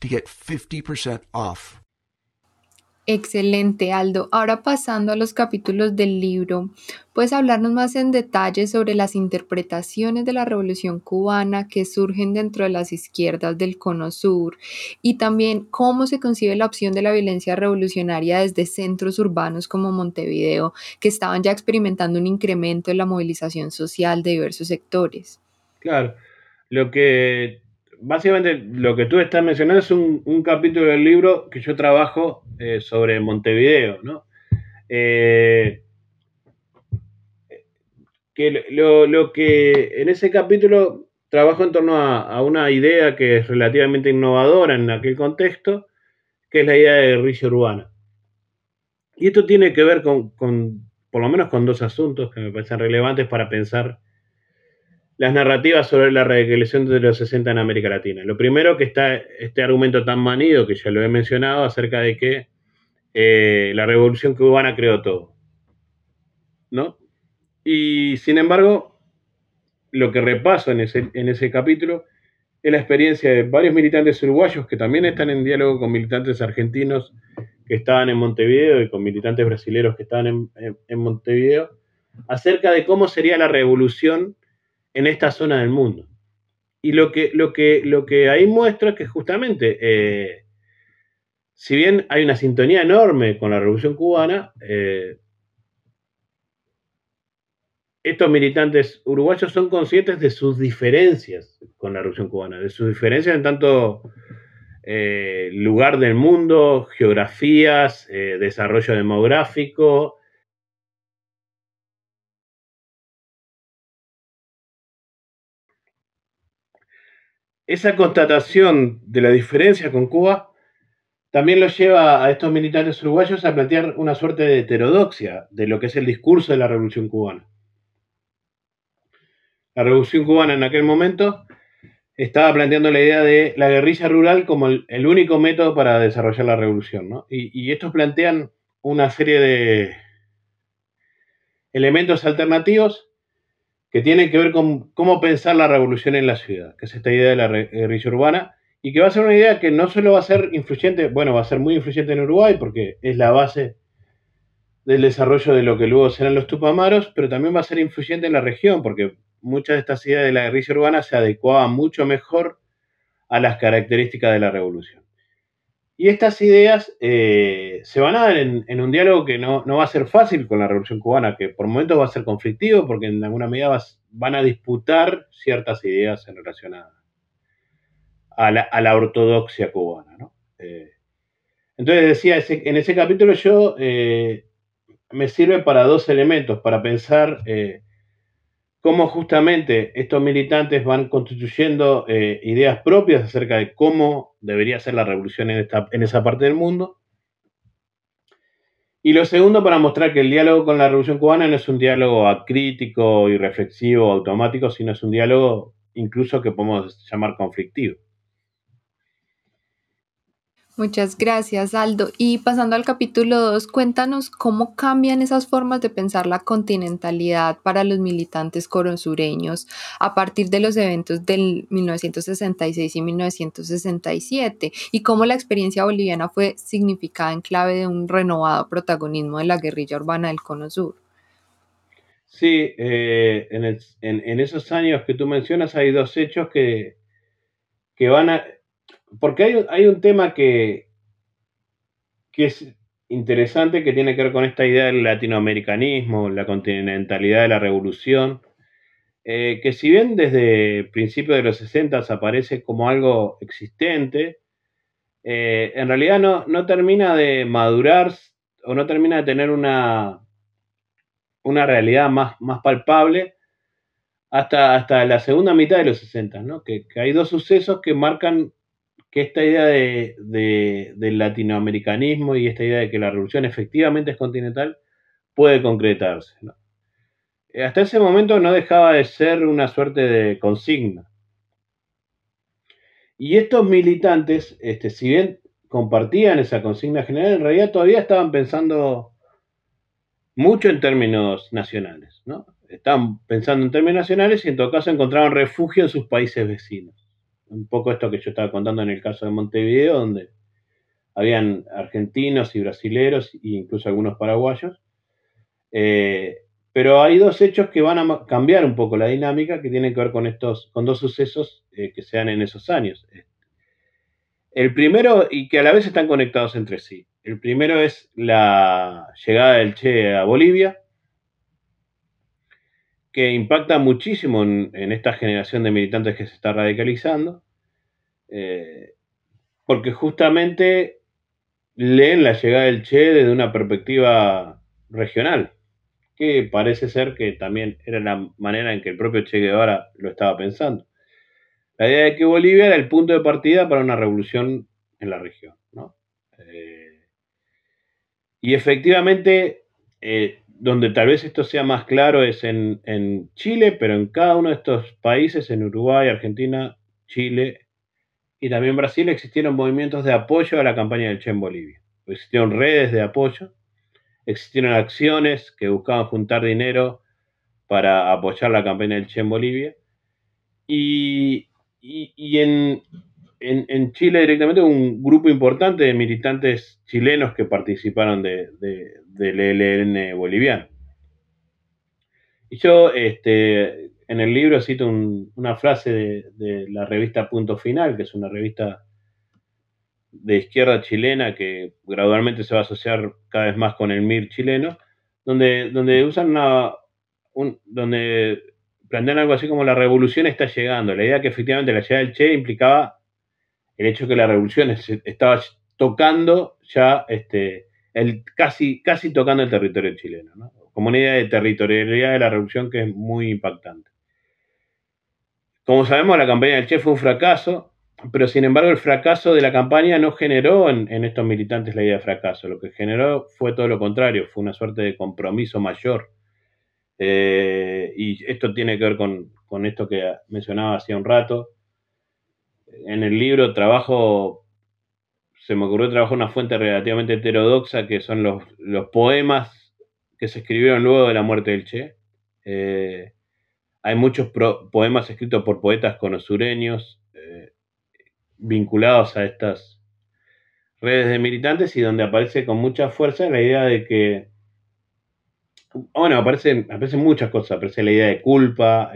to get 50% off. Excelente, Aldo. Ahora pasando a los capítulos del libro, ¿puedes hablarnos más en detalle sobre las interpretaciones de la Revolución Cubana que surgen dentro de las izquierdas del Cono Sur y también cómo se concibe la opción de la violencia revolucionaria desde centros urbanos como Montevideo, que estaban ya experimentando un incremento en la movilización social de diversos sectores? Claro, básicamente lo que tú estás mencionando es un capítulo del libro que yo trabajo sobre Montevideo, ¿no? Que lo que en ese capítulo trabajo en torno a una idea que es relativamente innovadora en aquel contexto, que es la idea de guerrilla urbana. Y esto tiene que ver con por lo menos con dos asuntos que me parecen relevantes para pensar las narrativas sobre la radicalización de los 60 en América Latina. Lo primero, que está este argumento tan manido, que ya lo he mencionado, acerca de que la Revolución Cubana creó todo, ¿no? Y, sin embargo, lo que repaso en ese capítulo es la experiencia de varios militantes uruguayos que también están en diálogo con militantes argentinos que estaban en Montevideo y con militantes brasileños que estaban en Montevideo, acerca de cómo sería la revolución en esta zona del mundo. Y lo que ahí muestra es que justamente, si bien hay una sintonía enorme con la Revolución Cubana, estos militantes uruguayos son conscientes de sus diferencias con la Revolución Cubana, de sus diferencias en tanto lugar del mundo, geografías, desarrollo demográfico, esa constatación de la diferencia con Cuba también los lleva a estos militantes uruguayos a plantear una suerte de heterodoxia de lo que es el discurso de la Revolución Cubana. La Revolución Cubana en aquel momento estaba planteando la idea de la guerrilla rural como el único método para desarrollar la revolución, ¿no? Y estos plantean una serie de elementos alternativos que tienen que ver con cómo pensar la revolución en la ciudad, que es esta idea de la guerrilla urbana, y que va a ser una idea que no solo va a ser influyente, bueno, va a ser muy influyente en Uruguay, porque es la base del desarrollo de lo que luego serán los Tupamaros, pero también va a ser influyente en la región, porque muchas de estas ideas de la guerrilla urbana se adecuaban mucho mejor a las características de la revolución. Y estas ideas se van a dar en un diálogo que no va a ser fácil con la Revolución Cubana, que por momentos va a ser conflictivo, porque en alguna medida van a disputar ciertas ideas en relación a la ortodoxia cubana, ¿no? Entonces decía, en ese capítulo yo me sirve para dos elementos, para pensar cómo justamente estos militantes van constituyendo ideas propias acerca de cómo debería ser la revolución en esa parte del mundo. Y lo segundo, para mostrar que el diálogo con la Revolución Cubana no es un diálogo acrítico, irreflexivo, automático, sino es un diálogo incluso que podemos llamar conflictivo. Muchas gracias, Aldo. Y pasando al capítulo 2, cuéntanos cómo cambian esas formas de pensar la continentalidad para los militantes corosureños a partir de los eventos del 1966 y 1967 y cómo la experiencia boliviana fue significada en clave de un renovado protagonismo de la guerrilla urbana del Cono Sur. Sí, en esos años que tú mencionas hay dos hechos que van a... Porque hay un tema que es interesante, que tiene que ver con esta idea del latinoamericanismo, la continentalidad de la revolución, que si bien desde principios de los 60 aparece como algo existente, en realidad no termina de madurar o no termina de tener una realidad más palpable hasta la segunda mitad de los 60, ¿no? Que hay dos sucesos que marcan que esta idea del latinoamericanismo y esta idea de que la revolución efectivamente es continental puede concretarse, ¿no? Hasta ese momento no dejaba de ser una suerte de consigna. Y estos militantes, si bien compartían esa consigna general, en realidad todavía estaban pensando mucho en términos nacionales, ¿no? Estaban pensando en términos nacionales y en todo caso encontraban refugio en sus países vecinos. Un poco esto que yo estaba contando en el caso de Montevideo, donde habían argentinos y brasileros e incluso algunos paraguayos. Pero hay dos hechos que van a cambiar un poco la dinámica, que tienen que ver con dos sucesos que se dan en esos años. El primero, y que a la vez están conectados entre sí. El primero es la llegada del Che a Bolivia, que impacta muchísimo en esta generación de militantes que se está radicalizando, porque justamente leen la llegada del Che desde una perspectiva regional, que parece ser que también era la manera en que el propio Che Guevara lo estaba pensando. La idea de que Bolivia era el punto de partida para una revolución en la región, ¿no? Y efectivamente... donde tal vez esto sea más claro es en Chile, pero en cada uno de estos países, en Uruguay, Argentina, Chile y también Brasil, existieron movimientos de apoyo a la campaña del Che en Bolivia. Existieron redes de apoyo, existieron acciones que buscaban juntar dinero para apoyar la campaña del Che en Bolivia. Y en Chile directamente un grupo importante de militantes chilenos que participaron del ELN boliviano. Y yo en el libro cito una frase de la revista Punto Final, que es una revista de izquierda chilena que gradualmente se va a asociar cada vez más con el MIR chileno, donde usan donde plantean algo así como la revolución está llegando. La idea que efectivamente la llegada del Che implicaba el hecho de que la revolución estaba tocando ya, casi tocando el territorio chileno, ¿no? Como una idea de territorialidad de la revolución que es muy impactante. Como sabemos, la campaña del Che fue un fracaso, pero sin embargo el fracaso de la campaña no generó en estos militantes la idea de fracaso. Lo que generó fue todo lo contrario, fue una suerte de compromiso mayor. Y esto tiene que ver con esto que mencionaba hacía un rato. En el libro se me ocurrió una fuente relativamente heterodoxa que son los poemas que se escribieron luego de la muerte del Che. Hay muchos poemas escritos por poetas conosureños vinculados a estas redes de militantes y donde aparece con mucha fuerza la idea de que... Bueno, aparecen muchas cosas, aparece la idea de culpa...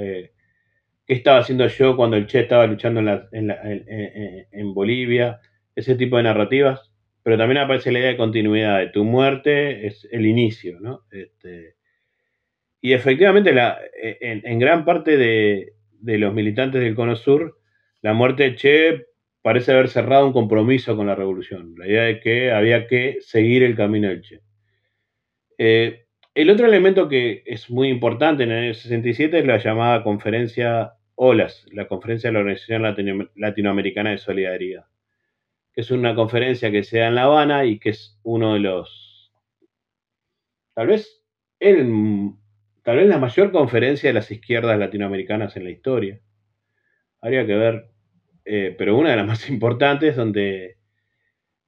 ¿Qué estaba haciendo yo cuando el Che estaba luchando en Bolivia? Ese tipo de narrativas. Pero también aparece la idea de continuidad, de tu muerte es el inicio, ¿no? Y efectivamente, en gran parte de los militantes del Cono Sur, la muerte de Che parece haber cerrado un compromiso con la revolución. La idea de que había que seguir el camino del Che. El otro elemento que es muy importante en el año 67 es la llamada conferencia OLAS, la Conferencia de la Organización Latinoamericana de Solidaridad, que es una conferencia que se da en La Habana y que es uno de los Tal vez la mayor conferencia de las izquierdas latinoamericanas en la historia. Habría que ver, pero una de las más importantes, donde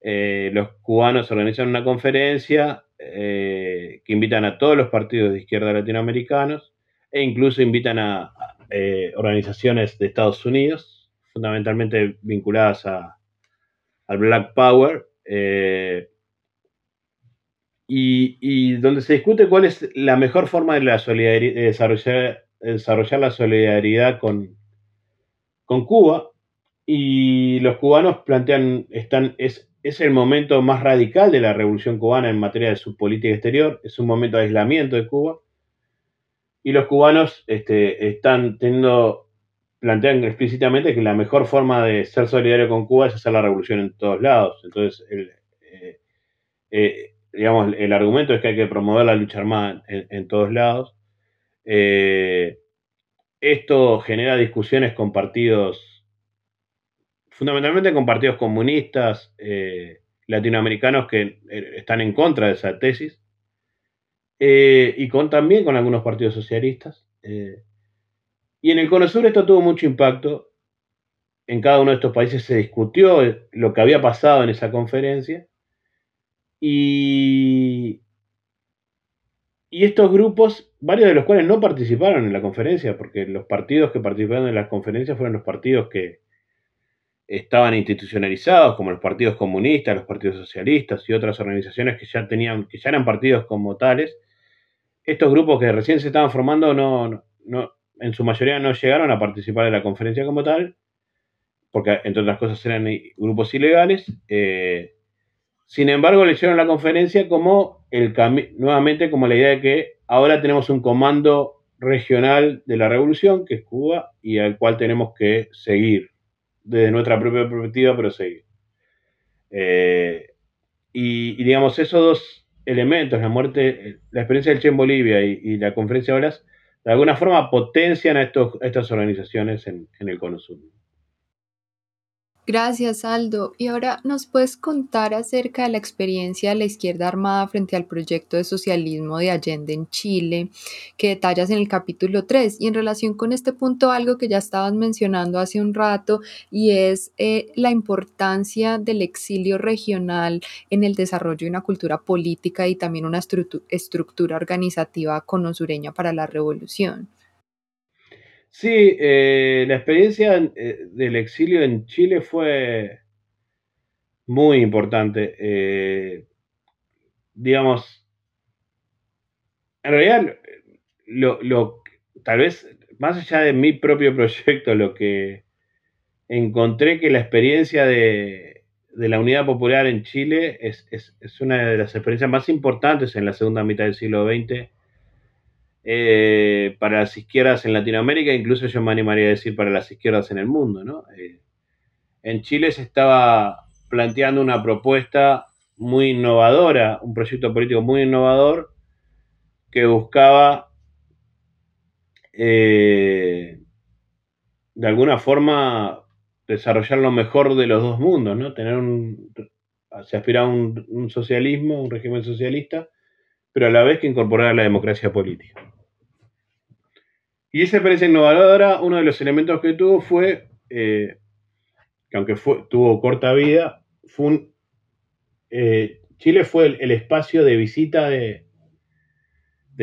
los cubanos organizan una conferencia que invitan a todos los partidos de izquierda latinoamericanos e incluso invitan a organizaciones de Estados Unidos, fundamentalmente vinculadas al Black Power, y donde se discute cuál es la mejor forma de desarrollar la solidaridad con Cuba, y los cubanos plantean, es el momento más radical de la Revolución Cubana en materia de su política exterior, es un momento de aislamiento de Cuba, y los cubanos plantean explícitamente que la mejor forma de ser solidario con Cuba es hacer la revolución en todos lados. Entonces, el argumento es que hay que promover la lucha armada en todos lados. Esto genera discusiones con partidos, fundamentalmente con partidos comunistas latinoamericanos que están en contra de esa tesis, y también con algunos partidos socialistas. Y en el Cono Sur esto tuvo mucho impacto. En cada uno de estos países se discutió lo que había pasado en esa conferencia. Y estos grupos, varios de los cuales no participaron en la conferencia, porque los partidos que participaron en la conferencia fueron los partidos que estaban institucionalizados, como los partidos comunistas, los partidos socialistas y otras organizaciones que ya eran partidos como tales. Estos grupos que recién se estaban formando en su mayoría no llegaron a participar de la conferencia como tal, porque entre otras cosas eran grupos ilegales. Sin embargo, leyeron la conferencia como nuevamente como la idea de que ahora tenemos un comando regional de la revolución, que es Cuba, y al cual tenemos que seguir, desde nuestra propia perspectiva, pero seguir. Y digamos, esos dos elementos, la experiencia del Che en Bolivia y la conferencia de Horas, de alguna forma potencian a estas organizaciones en el Cono Sur. Gracias, Aldo. Y ahora, ¿nos puedes contar acerca de la experiencia de la izquierda armada frente al proyecto de socialismo de Allende en Chile, que detallas en el capítulo 3? Y en relación con este punto, algo que ya estabas mencionando hace un rato, y es la importancia del exilio regional en el desarrollo de una cultura política y también una estructura organizativa conosureña para la revolución. Sí, la experiencia del exilio en Chile fue muy importante. Digamos, en realidad, tal vez, más allá de mi propio proyecto, lo que encontré que la experiencia de la Unidad Popular en Chile es una de las experiencias más importantes en la segunda mitad del siglo XX. Para las izquierdas en Latinoamérica, incluso yo me animaría a decir para las izquierdas en el mundo, ¿no? En Chile se estaba planteando una propuesta muy innovadora, un proyecto político muy innovador que buscaba de alguna forma desarrollar lo mejor de los dos mundos, ¿no? Se aspiraba a un socialismo, un régimen socialista, pero a la vez que incorporar la democracia política. Y esa experiencia innovadora, uno de los elementos que tuvo fue, que aunque tuvo corta vida, Chile fue el espacio de visita de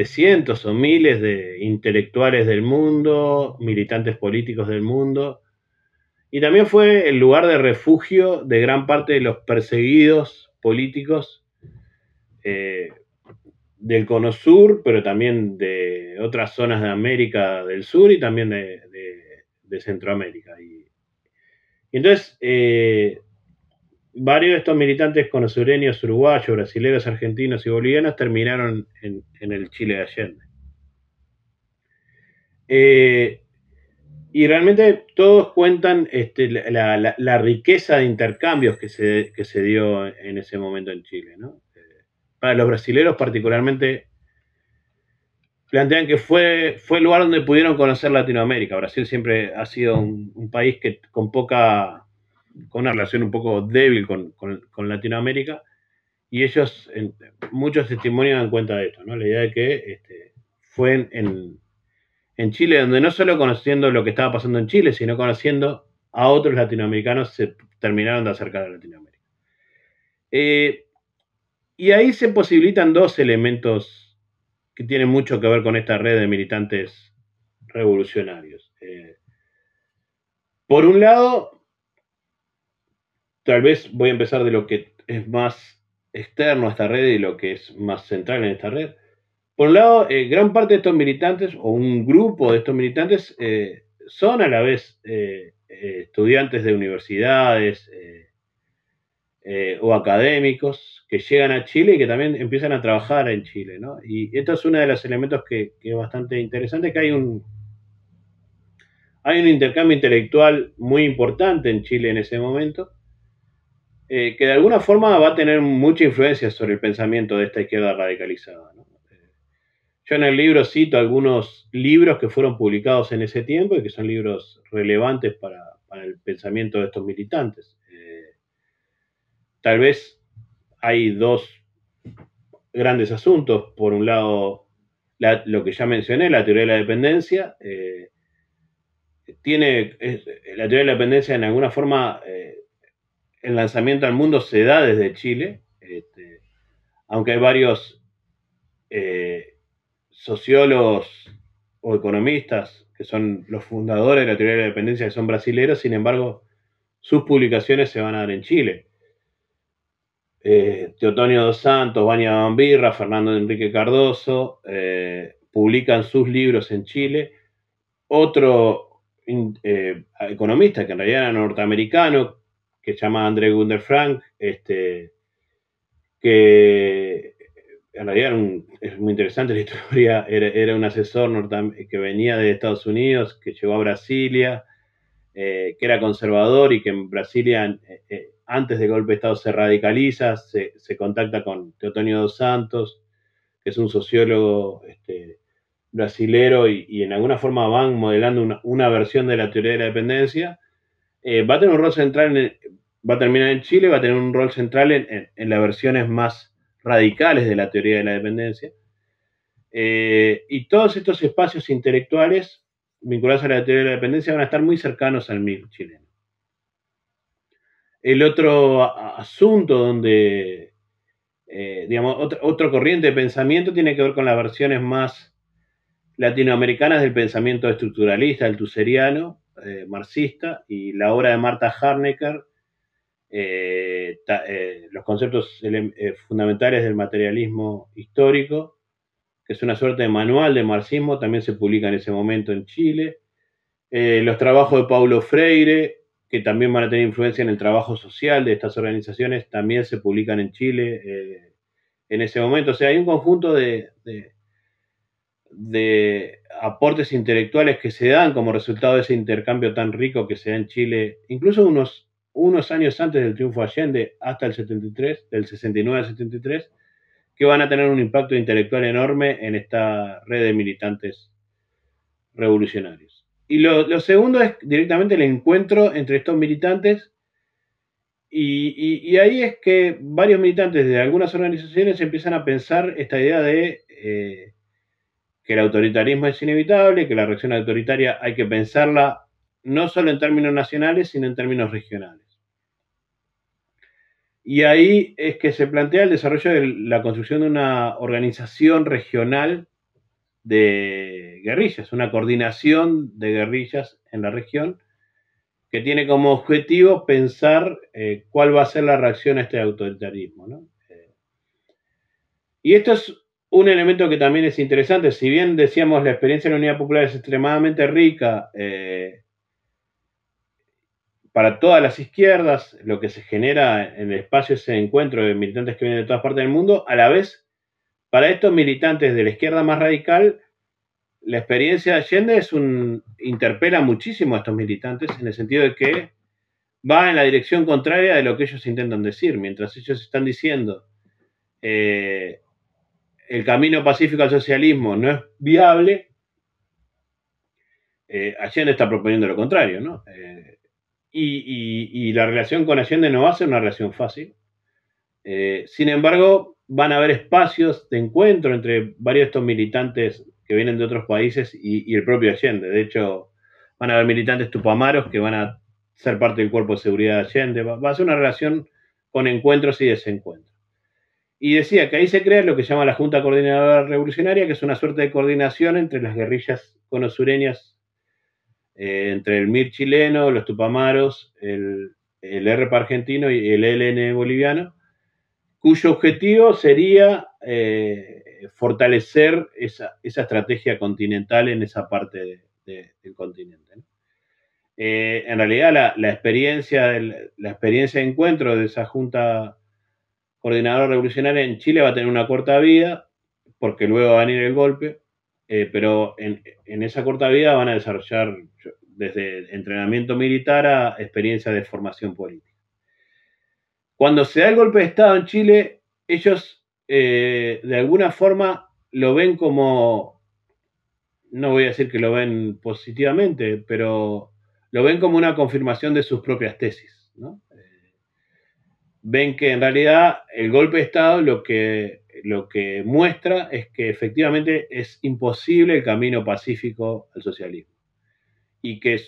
cientos o miles de intelectuales del mundo, militantes políticos del mundo, y también fue el lugar de refugio de gran parte de los perseguidos políticos del Cono Sur, pero también de otras zonas de América del Sur y también de Centroamérica. Y entonces, varios de estos militantes conosureños, uruguayos, brasileños, argentinos y bolivianos terminaron en el Chile de Allende. Y realmente todos cuentan la riqueza de intercambios que se dio en ese momento en Chile, ¿no? Para los brasileros particularmente, plantean que fue el lugar donde pudieron conocer Latinoamérica. Brasil siempre ha sido un país con una relación un poco débil con Latinoamérica, Y ellos, muchos testimonios dan cuenta de esto, ¿no? La idea de que fue en Chile, donde no solo conociendo lo que estaba pasando en Chile, sino conociendo a otros latinoamericanos, se terminaron de acercar a Latinoamérica. Y ahí se posibilitan dos elementos que tienen mucho que ver con esta red de militantes revolucionarios. Por un lado, tal vez voy a empezar de lo que es más externo a esta red y lo que es más central en esta red. Por un lado, gran parte de estos militantes, o un grupo de estos militantes, son a la vez estudiantes de universidades o académicos que llegan a Chile y que también empiezan a trabajar en Chile, ¿no? Y esto es uno de los elementos que es bastante interesante, que hay un intercambio intelectual muy importante en Chile en ese momento, que de alguna forma va a tener mucha influencia sobre el pensamiento de esta izquierda radicalizada, ¿no? Yo en el libro cito algunos libros que fueron publicados en ese tiempo y que son libros relevantes para el pensamiento de estos militantes. Tal vez hay dos grandes asuntos. Por un lado, lo que ya mencioné, la teoría de la dependencia. La teoría de la dependencia, en alguna forma, el lanzamiento al mundo se da desde Chile, aunque hay varios sociólogos o economistas que son los fundadores de la teoría de la dependencia, que son brasileros, sin embargo, sus publicaciones se van a dar en Chile. Teotonio dos Santos, Vania Bambirra, Fernando Enrique Cardoso publican sus libros en Chile. Otro economista, que en realidad era norteamericano, que se llama André Gunder Frank, que en realidad es muy interesante la historia, era un asesor que venía de Estados Unidos, que llegó a Brasilia, que era conservador y que en Brasilia, antes del golpe de Estado, se radicaliza, se contacta con Teotonio dos Santos, que es un sociólogo brasilero, y en alguna forma van modelando una versión de la teoría de la dependencia. Va a tener un rol central, va a terminar en Chile, va a tener un rol central en las versiones más radicales de la teoría de la dependencia. Y todos estos espacios intelectuales vinculados a la teoría de la dependencia van a estar muy cercanos al MIR chileno. El otro asunto donde, otro corriente de pensamiento tiene que ver con las versiones más latinoamericanas del pensamiento estructuralista, el tusseriano, marxista, y la obra de Martha Harnecker, los conceptos fundamentales del materialismo histórico, que es una suerte de manual de marxismo, también se publica en ese momento en Chile. Los trabajos de Paulo Freire, que también van a tener influencia en el trabajo social de estas organizaciones, también se publican en Chile en ese momento. O sea, hay un conjunto de aportes intelectuales que se dan como resultado de ese intercambio tan rico que se da en Chile, incluso unos años antes del triunfo de Allende, hasta el 73, del 69 al 73, que van a tener un impacto intelectual enorme en esta red de militantes revolucionarios. Y lo segundo es directamente el encuentro entre estos militantes, y ahí es que varios militantes de algunas organizaciones empiezan a pensar esta idea de que el autoritarismo es inevitable, que la reacción autoritaria hay que pensarla no solo en términos nacionales, sino en términos regionales. Y ahí es que se plantea el desarrollo de la construcción de una organización regional de guerrillas, una coordinación de guerrillas en la región, que tiene como objetivo pensar cuál va a ser la reacción a este autoritarismo, ¿no? Y esto es un elemento que también es interesante. Si bien decíamos la experiencia de la Unidad Popular es extremadamente rica para todas las izquierdas, lo que se genera en el espacio es ese encuentro de militantes que vienen de todas partes del mundo. A la vez, para estos militantes de la izquierda más radical, la experiencia de Allende interpela muchísimo a estos militantes, en el sentido de que va en la dirección contraria de lo que ellos intentan decir. Mientras ellos están diciendo el camino pacífico al socialismo no es viable, Allende está proponiendo lo contrario, ¿no? Y la relación con Allende no va a ser una relación fácil. Sin embargo, van a haber espacios de encuentro entre varios de estos militantes que vienen de otros países y el propio Allende. De hecho, van a haber militantes tupamaros que van a ser parte del cuerpo de seguridad de Allende. Va a ser una relación con encuentros y desencuentros. Y decía que ahí se crea lo que se llama la Junta Coordinadora Revolucionaria, que es una suerte de coordinación entre las guerrillas conosureñas, entre el MIR chileno, los tupamaros, el ERP argentino y el ELN boliviano, cuyo objetivo sería fortalecer esa estrategia continental en esa parte del continente, ¿no? En realidad, la experiencia de encuentro de esa Junta Coordinadora Revolucionaria en Chile va a tener una corta vida, porque luego va a venir el golpe, pero en esa corta vida van a desarrollar desde entrenamiento militar a experiencia de formación política. Cuando se da el golpe de Estado en Chile, ellos de alguna forma lo ven como, no voy a decir que lo ven positivamente, pero lo ven como una confirmación de sus propias tesis, ¿no? Ven que en realidad el golpe de Estado lo que muestra es que efectivamente es imposible el camino pacífico al socialismo. Y que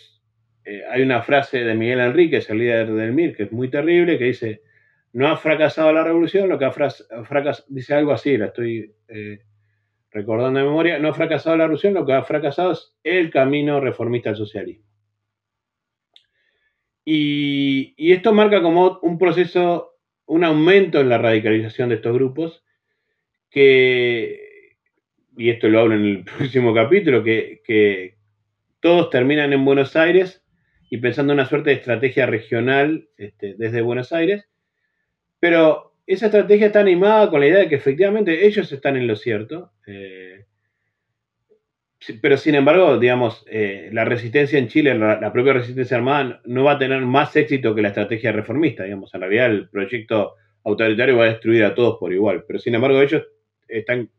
hay una frase de Miguel Enríquez, el líder del MIR, que es muy terrible, que dice: no ha fracasado la revolución, lo que ha fracasado, dice algo así, la estoy recordando de memoria, no ha fracasado la revolución, lo que ha fracasado es el camino reformista al socialismo. Y esto marca como un proceso, un aumento en la radicalización de estos grupos, que, y esto lo hablo en el próximo capítulo, que todos terminan en Buenos Aires y pensando en una suerte de estrategia regional desde Buenos Aires, pero esa estrategia está animada con la idea de que efectivamente ellos están en lo cierto, pero sin embargo, digamos, la resistencia en Chile, la propia resistencia armada, no va a tener más éxito que la estrategia reformista, digamos. En realidad, el proyecto autoritario va a destruir a todos por igual, pero sin embargo ellos están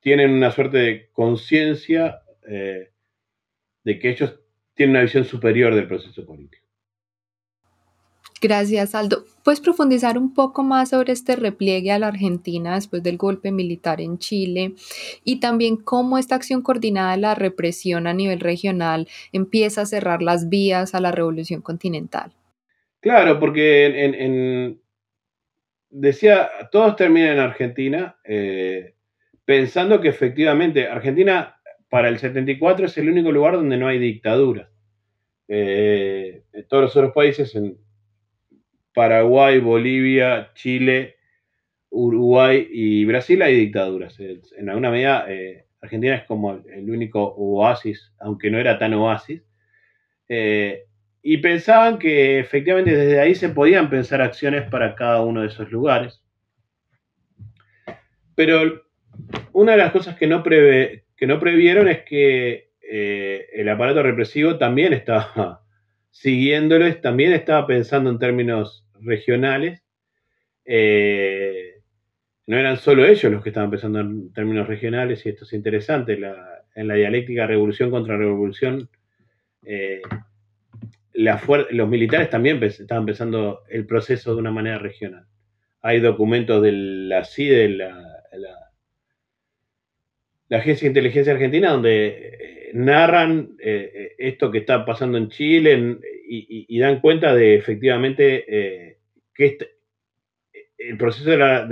tienen una suerte de conciencia de que ellos tienen una visión superior del proceso político. Gracias, Aldo. ¿Puedes profundizar un poco más sobre este repliegue a la Argentina después del golpe militar en Chile y también cómo esta acción coordinada de la represión a nivel regional empieza a cerrar las vías a la revolución continental? Claro, porque decía, todos terminan en Argentina pensando que efectivamente Argentina para el 74 es el único lugar donde no hay dictadura. En todos los otros países, en Paraguay, Bolivia, Chile, Uruguay y Brasil, hay dictaduras. En alguna medida, Argentina es como el único oasis, aunque no era tan oasis. Y pensaban que efectivamente desde ahí se podían pensar acciones para cada uno de esos lugares. Pero una de las cosas que no previeron es que el aparato represivo también estaba siguiéndoles, también estaba pensando en términos regionales. No eran solo ellos los que estaban pensando en términos regionales, y esto es interesante, en la dialéctica revolución contra revolución, los militares también estaban pensando el proceso de una manera regional. Hay documentos de la CIDE, la Agencia de Inteligencia Argentina, donde narran esto que está pasando en Chile y dan cuenta de efectivamente que el proceso de la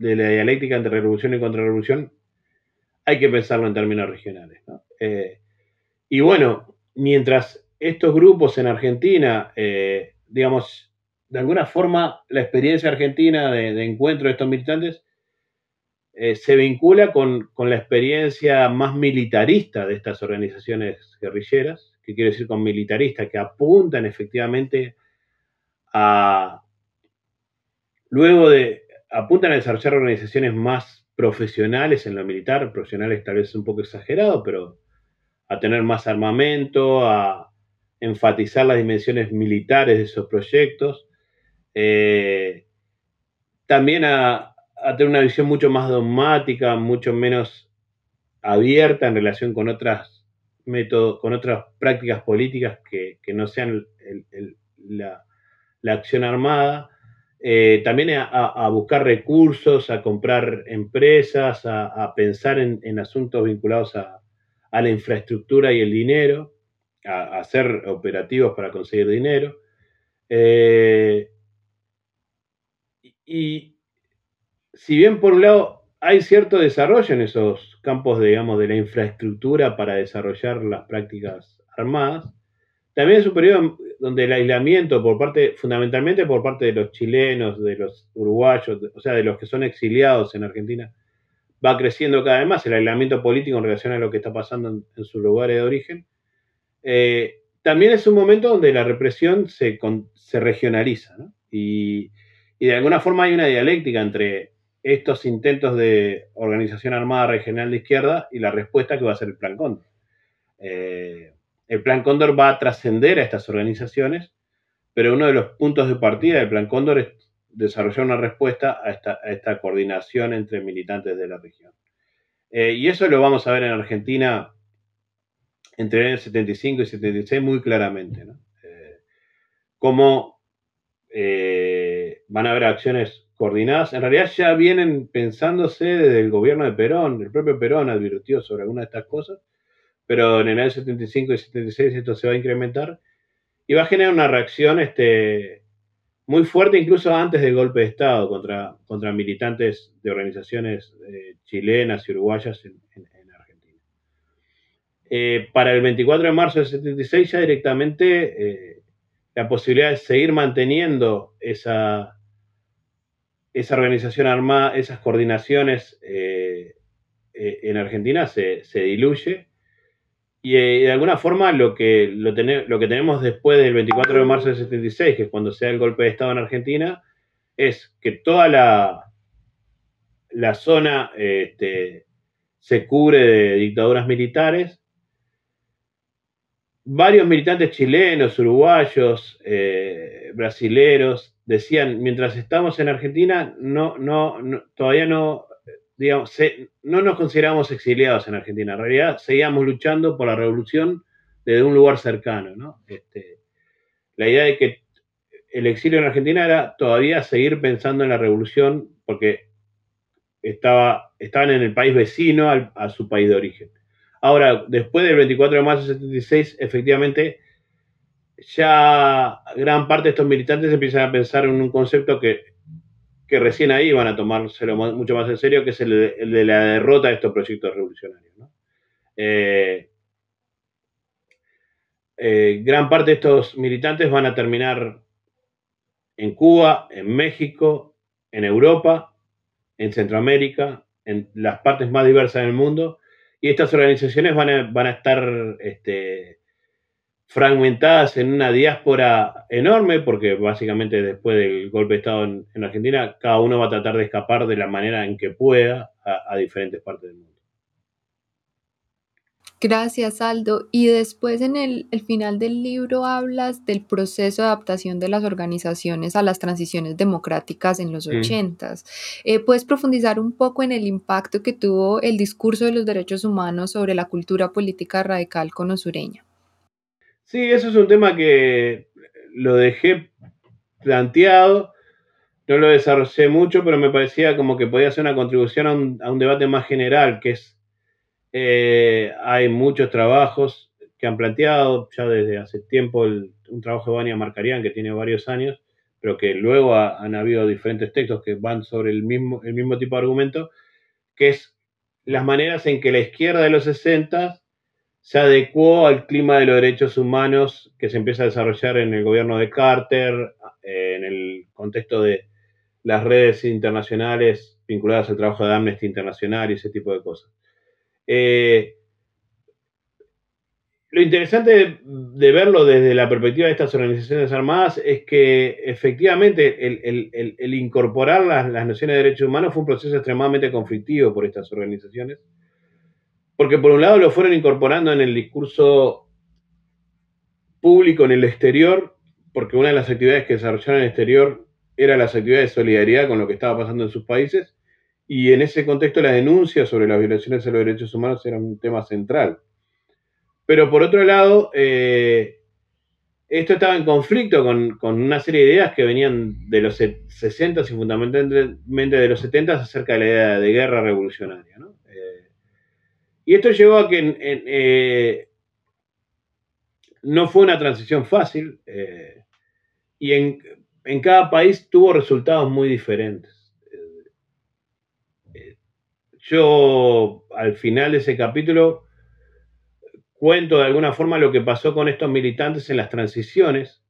dialéctica entre revolución y contrarrevolución hay que pensarlo en términos regionales, ¿no? Y bueno, mientras estos grupos en Argentina, digamos, de alguna forma la experiencia argentina de encuentro de estos militantes se vincula con la experiencia más militarista de estas organizaciones guerrilleras, que quiere decir con militaristas, que apuntan efectivamente apuntan a desarrollar organizaciones más profesionales en lo militar, profesionales tal vez un poco exagerado, pero a tener más armamento, a enfatizar las dimensiones militares de esos proyectos, también a tener una visión mucho más dogmática, mucho menos abierta en relación con otras prácticas políticas que no sean la acción armada, también a buscar recursos, a comprar empresas, a pensar en asuntos vinculados a la infraestructura y el dinero, a hacer operativos para conseguir dinero. Y si bien por un lado hay cierto desarrollo en esos campos, digamos, de la infraestructura para desarrollar las prácticas armadas, también es un periodo donde el aislamiento, fundamentalmente por parte de los chilenos, de los uruguayos, o sea, de los que son exiliados en Argentina, va creciendo cada vez más el aislamiento político en relación a lo que está pasando en sus lugares de origen. También es un momento donde la represión se regionaliza, ¿no? Y de alguna forma hay una dialéctica entre estos intentos de organización armada regional de izquierda y la respuesta que va a ser el Plan Cóndor. El Plan Cóndor va a trascender a estas organizaciones, pero uno de los puntos de partida del Plan Cóndor es desarrollar una respuesta a esta coordinación entre militantes de la región. Y eso lo vamos a ver en Argentina entre el 75 y 76 muy claramente, ¿no? Cómo van a haber acciones coordinadas. En realidad ya vienen pensándose desde el gobierno de Perón, el propio Perón advirtió sobre alguna de estas cosas, pero en el año 75 y 76 esto se va a incrementar y va a generar una reacción muy fuerte, incluso antes del golpe de Estado, contra militantes de organizaciones chilenas y uruguayas en Argentina. Para el 24 de marzo del 76 ya directamente la posibilidad de seguir manteniendo esa organización armada, esas coordinaciones en Argentina se diluye. Y de alguna forma lo que tenemos después del 24 de marzo del 76, que es cuando se da el golpe de Estado en Argentina, es que toda la zona se cubre de dictaduras militares. Varios militantes chilenos, uruguayos, brasileros, decían, mientras estamos en Argentina, no nos consideramos exiliados en Argentina. En realidad seguíamos luchando por la revolución desde un lugar cercano, ¿no? La idea de que el exilio en Argentina era todavía seguir pensando en la revolución porque estaban en el país vecino a su país de origen. Ahora, después del 24 de marzo de 76, efectivamente, ya gran parte de estos militantes empiezan a pensar en un concepto que recién ahí van a tomárselo mucho más en serio, que es el de la derrota de estos proyectos revolucionarios, ¿no? Gran parte de estos militantes van a terminar en Cuba, en México, en Europa, en Centroamérica, en las partes más diversas del mundo, y estas organizaciones van a estar fragmentadas en una diáspora enorme, porque básicamente después del golpe de Estado en Argentina, cada uno va a tratar de escapar de la manera en que pueda a diferentes partes del mundo. Gracias, Aldo. Y después en el final del libro hablas del proceso de adaptación de las organizaciones a las transiciones democráticas en los 80s. ¿Puedes profundizar un poco en el impacto que tuvo el discurso de los derechos humanos sobre la cultura política radical conosureña? Sí, eso es un tema que lo dejé planteado, no lo desarrollé mucho, pero me parecía como que podía ser una contribución a un debate más general, que es, hay muchos trabajos que han planteado, ya desde hace tiempo, un trabajo de Vania Marcarián que tiene varios años, pero que luego han habido diferentes textos que van sobre el mismo tipo de argumento, que es las maneras en que la izquierda de los 60 se adecuó al clima de los derechos humanos que se empieza a desarrollar en el gobierno de Carter, en el contexto de las redes internacionales vinculadas al trabajo de Amnesty Internacional y ese tipo de cosas. Lo interesante de verlo desde la perspectiva de estas organizaciones armadas es que efectivamente el incorporar las nociones de derechos humanos fue un proceso extremadamente conflictivo por estas organizaciones, porque por un lado lo fueron incorporando en el discurso público en el exterior, porque una de las actividades que desarrollaron en el exterior era las actividades de solidaridad con lo que estaba pasando en sus países, y en ese contexto la denuncia sobre las violaciones a los derechos humanos era un tema central. Pero por otro lado, esto estaba en conflicto con una serie de ideas que venían de los 60 y fundamentalmente de los 70 acerca de la idea de guerra revolucionaria, ¿no? Y esto llevó a que no fue una transición fácil, y en cada país tuvo resultados muy diferentes. Yo, al final de ese capítulo, cuento de alguna forma lo que pasó con estos militantes en las transiciones.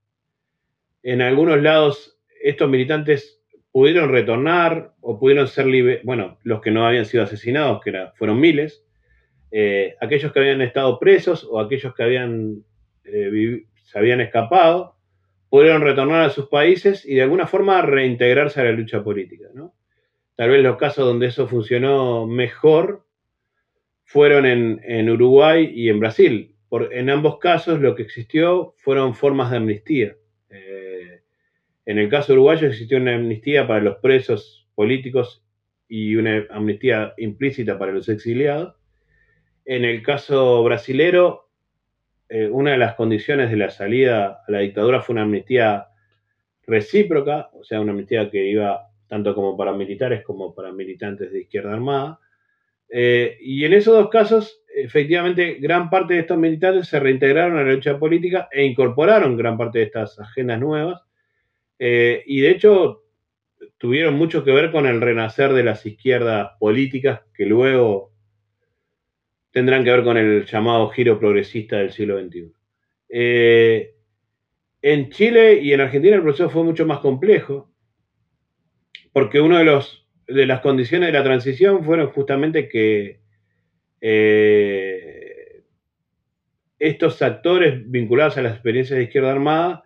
En algunos lados, estos militantes pudieron retornar o pudieron ser liberados. Bueno, los que no habían sido asesinados, que fueron miles, aquellos que habían estado presos o aquellos que se habían escapado, pudieron retornar a sus países y de alguna forma reintegrarse a la lucha política, ¿no? Tal vez los casos donde eso funcionó mejor fueron en Uruguay y en Brasil. En ambos casos lo que existió fueron formas de amnistía. En el caso uruguayo existió una amnistía para los presos políticos y una amnistía implícita para los exiliados. En el caso brasilero, una de las condiciones de la salida a la dictadura fue una amnistía recíproca, o sea, una amnistía que iba tanto como para militares como para militantes de izquierda armada. Y en esos dos casos, efectivamente, gran parte de estos militantes se reintegraron a la lucha política e incorporaron gran parte de estas agendas nuevas. Y de hecho, tuvieron mucho que ver con el renacer de las izquierdas políticas que luego tendrán que ver con el llamado giro progresista del siglo XXI. En Chile y en Argentina el proceso fue mucho más complejo, porque uno de las condiciones de la transición fueron justamente que estos actores vinculados a las experiencias de izquierda armada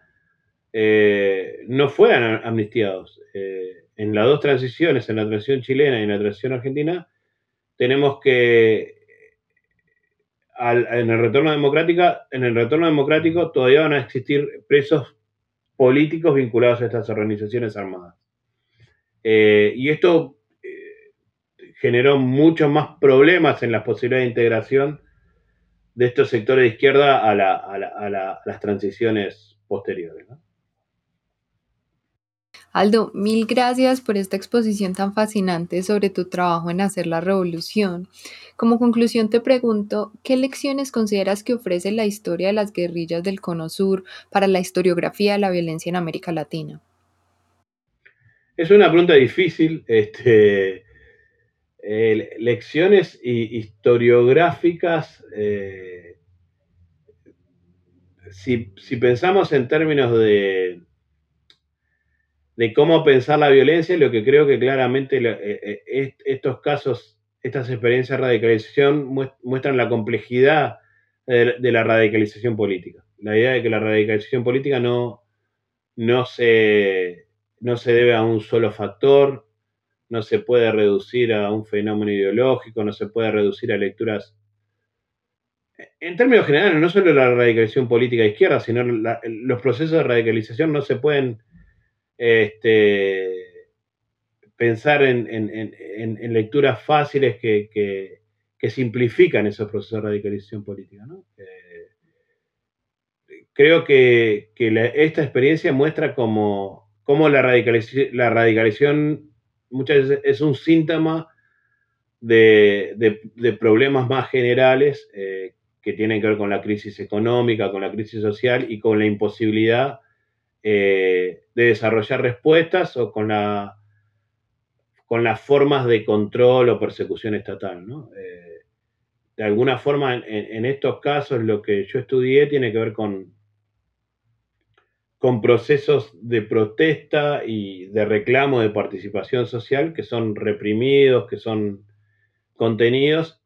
no fueran amnistiados. En las dos transiciones, en la transición chilena y en la transición argentina, tenemos que en el retorno democrático todavía van a existir presos políticos vinculados a estas organizaciones armadas. Y esto generó muchos más problemas en la posibilidad de integración de estos sectores de izquierda a las transiciones posteriores, ¿no? Aldo, mil gracias por esta exposición tan fascinante sobre tu trabajo en hacer la revolución. Como conclusión te pregunto, ¿qué lecciones consideras que ofrece la historia de las guerrillas del Cono Sur para la historiografía de la violencia en América Latina? Es una pregunta difícil. Lecciones historiográficas, si pensamos en términos de cómo pensar la violencia, lo que creo que claramente estos casos, estas experiencias de radicalización muestran la complejidad de la radicalización política. La idea de que la radicalización política no se debe a un solo factor, no se puede reducir a un fenómeno ideológico, no se puede reducir a lecturas. En términos generales, no solo la radicalización política de izquierda, sino los procesos de radicalización no se pueden pensar en lecturas fáciles que simplifican esos procesos de radicalización política, ¿no? Creo que esta experiencia muestra cómo la radicalización muchas veces es un síntoma de problemas más generales que tienen que ver con la crisis económica, con la crisis social y con la imposibilidad de desarrollar respuestas o con las formas de control o persecución estatal, ¿no? De alguna forma, en estos casos, lo que yo estudié tiene que ver con procesos de protesta y de reclamo de participación social que son reprimidos, que son contenidos,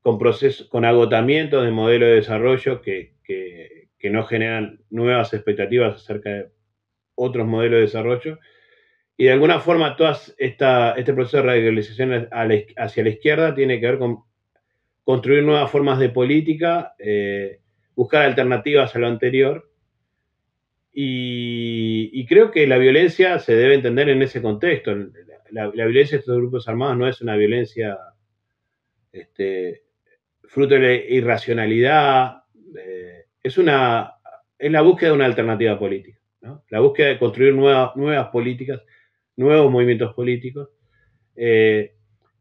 con agotamientos de modelo de desarrollo que no generan nuevas expectativas acerca de otros modelos de desarrollo. Y de alguna forma este proceso de radicalización hacia la izquierda tiene que ver con construir nuevas formas de política, buscar alternativas a lo anterior. Y creo que la violencia se debe entender en ese contexto. La violencia de estos grupos armados no es una violencia fruto de la irracionalidad, es una es la búsqueda de una alternativa política, ¿no? La búsqueda de construir nuevas políticas, nuevos movimientos políticos.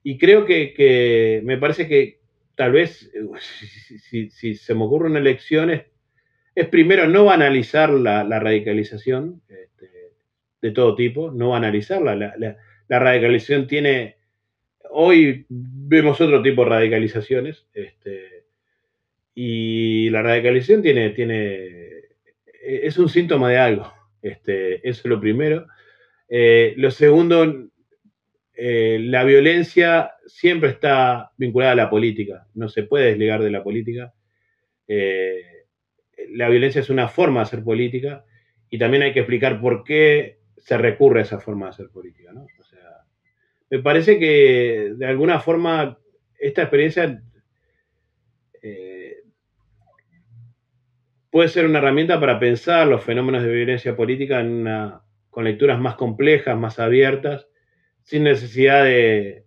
Y creo que me parece que tal vez, si se me ocurren elecciones, es primero no banalizar la radicalización de todo tipo, no banalizarla. La radicalización tiene... Hoy vemos otro tipo de radicalizaciones, y la radicalización es un síntoma de algo, eso es lo primero. Lo segundo, la violencia siempre está vinculada a la política, no se puede desligar de la política. La violencia es una forma de hacer política y también hay que explicar por qué se recurre a esa forma de hacer política, ¿no? O sea, me parece que de alguna forma esta experiencia puede ser una herramienta para pensar los fenómenos de violencia política con lecturas más complejas, más abiertas, sin necesidad de...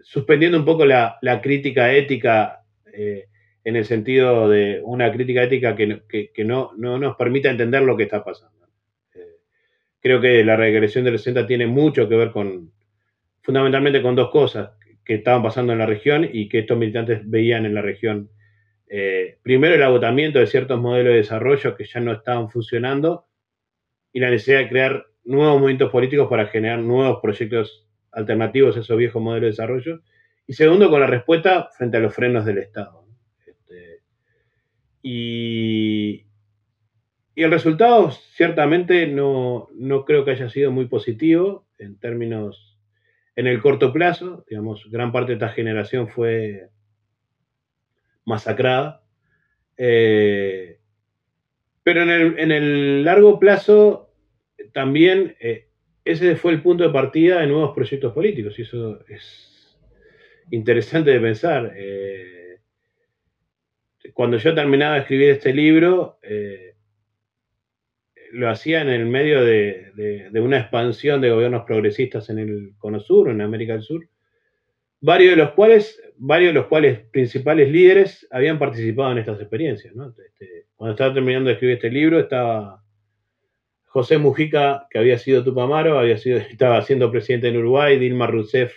suspendiendo un poco la crítica ética en el sentido de una crítica ética que no nos permita entender lo que está pasando. Creo que la regresión del 60 tiene mucho que ver fundamentalmente con dos cosas que estaban pasando en la región y que estos militantes veían en la región. Primero, el agotamiento de ciertos modelos de desarrollo que ya no estaban funcionando y la necesidad de crear nuevos movimientos políticos para generar nuevos proyectos alternativos a esos viejos modelos de desarrollo. Y segundo, con la respuesta frente a los frenos del Estado. Y el resultado, ciertamente, no creo que haya sido muy positivo en términos... En el corto plazo, digamos, gran parte de esta generación fue masacrada. Pero en el largo plazo también ese fue el punto de partida de nuevos proyectos políticos. Y eso es interesante de pensar. Cuando yo terminaba de escribir este libro, lo hacía en el medio de una expansión de gobiernos progresistas en el Cono Sur, en América del Sur, varios de los cuales principales líderes habían participado en estas experiencias, ¿no? Cuando estaba terminando de escribir este libro, estaba José Mujica, que había sido Tupamaro, estaba siendo presidente en Uruguay, Dilma Rousseff,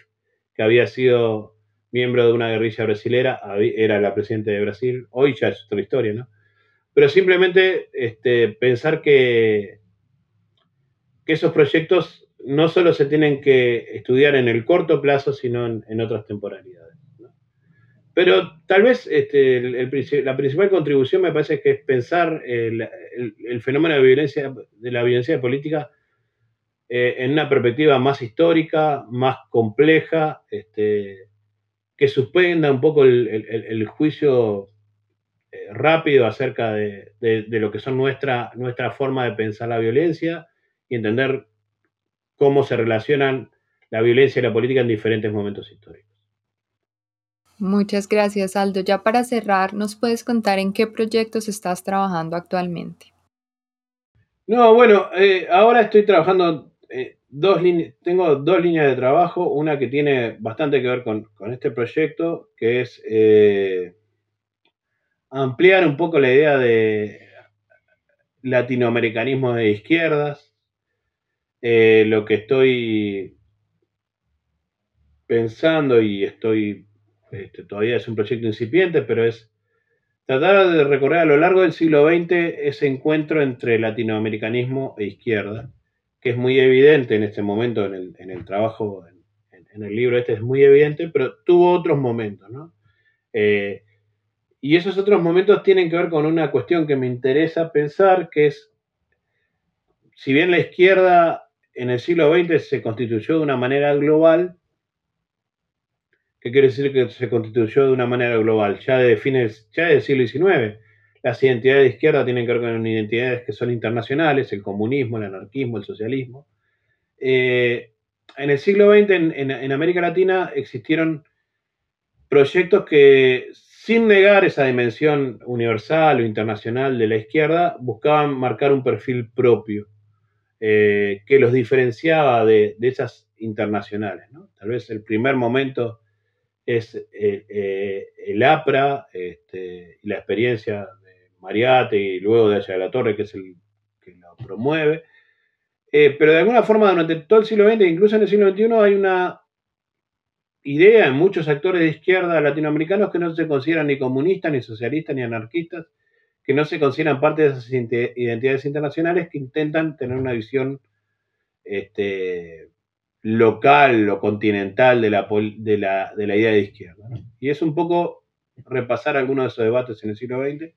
que había sido miembro de una guerrilla brasilera, era la presidenta de Brasil, hoy ya es otra historia, ¿no? Pero simplemente pensar que esos proyectos no solo se tienen que estudiar en el corto plazo, sino en otras temporalidades, ¿no? Pero tal vez la principal contribución me parece que es pensar el fenómeno de la violencia política en una perspectiva más histórica, más compleja, que suspenda un poco el juicio rápido acerca de lo que son nuestra forma de pensar la violencia y entender cómo se relacionan la violencia y la política en diferentes momentos históricos. Muchas gracias, Aldo. Ya para cerrar, ¿nos puedes contar en qué proyectos estás trabajando actualmente? No, bueno, ahora estoy trabajando, tengo dos líneas de trabajo, una que tiene bastante que ver con este proyecto, que es... ampliar un poco la idea de latinoamericanismo de izquierdas. Lo que estoy pensando y todavía es un proyecto incipiente, pero es tratar de recorrer a lo largo del siglo XX ese encuentro entre latinoamericanismo e izquierda, que es muy evidente en este momento en el trabajo, en el libro es muy evidente, pero tuvo otros momentos, ¿no? Y esos otros momentos tienen que ver con una cuestión que me interesa pensar, que es, si bien la izquierda en el siglo XX se constituyó de una manera global, ¿qué quiere decir que se constituyó de una manera global? Ya del siglo XIX, las identidades de izquierda tienen que ver con identidades que son internacionales, el comunismo, el anarquismo, el socialismo. En el siglo XX, en América Latina, existieron proyectos que... sin negar esa dimensión universal o internacional de la izquierda, buscaban marcar un perfil propio que los diferenciaba de esas internacionales, ¿no? Tal vez el primer momento es el APRA y la experiencia Mariate y luego de Haya de la Torre, que es el que lo promueve. Pero de alguna forma durante todo el siglo XX, incluso en el siglo XXI, hay una idea en muchos actores de izquierda latinoamericanos que no se consideran ni comunistas, ni socialistas, ni anarquistas, que no se consideran parte de esas identidades internacionales, que intentan tener una visión local o continental de la idea de izquierda, ¿no? Y es un poco repasar algunos de esos debates en el siglo XX.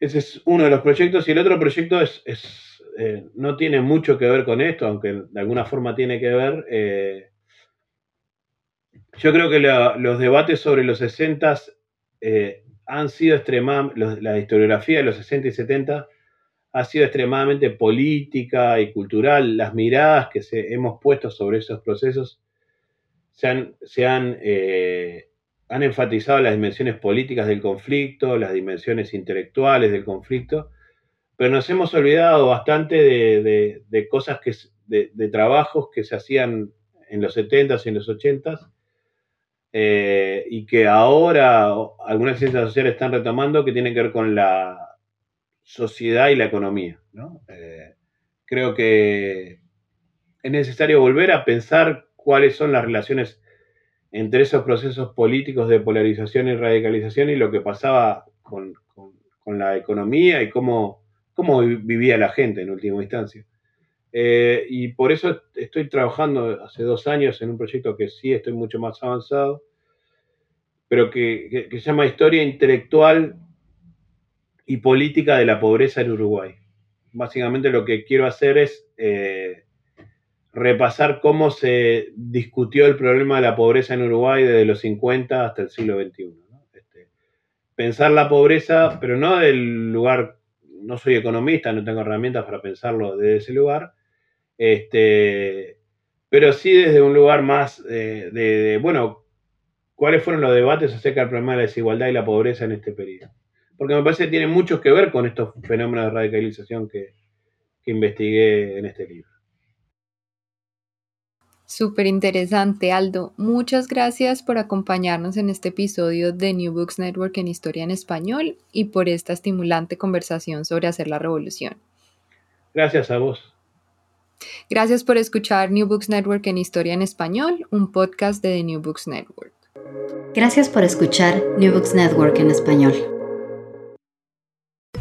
Ese es uno de los proyectos, y el otro proyecto no tiene mucho que ver con esto, aunque de alguna forma tiene que ver. Yo creo que los debates sobre los 60s han sido extremadamente, la historiografía de los 60 y 70 ha sido extremadamente política y cultural. Las miradas que hemos puesto sobre esos procesos han enfatizado las dimensiones políticas del conflicto, las dimensiones intelectuales del conflicto, pero nos hemos olvidado bastante de cosas de trabajos que se hacían en los 70s y en los 80s, y que ahora algunas ciencias sociales están retomando, que tienen que ver con la sociedad y la economía, ¿no? Creo que es necesario volver a pensar cuáles son las relaciones entre esos procesos políticos de polarización y radicalización y lo que pasaba con la economía y cómo vivía la gente en última instancia. Y por eso estoy trabajando hace 2 años en un proyecto que sí estoy mucho más avanzado, pero que se llama Historia Intelectual y Política de la Pobreza en Uruguay. Básicamente lo que quiero hacer es repasar cómo se discutió el problema de la pobreza en Uruguay desde los 50 hasta el siglo XXI, ¿no? Pensar la pobreza, pero no del lugar, no soy economista, no tengo herramientas para pensarlo desde ese lugar, pero sí desde un lugar más bueno, ¿cuáles fueron los debates acerca del problema de la desigualdad y la pobreza en este periodo? Porque me parece que tiene mucho que ver con estos fenómenos de radicalización que investigué en este libro. Súper interesante, Aldo. Muchas gracias por acompañarnos en este episodio de New Books Network en Historia en Español y por esta estimulante conversación sobre hacer la revolución. Gracias a vos. Gracias por escuchar New Books Network en Historia en Español, un podcast de The New Books Network. Gracias por escuchar New Books Network en Español.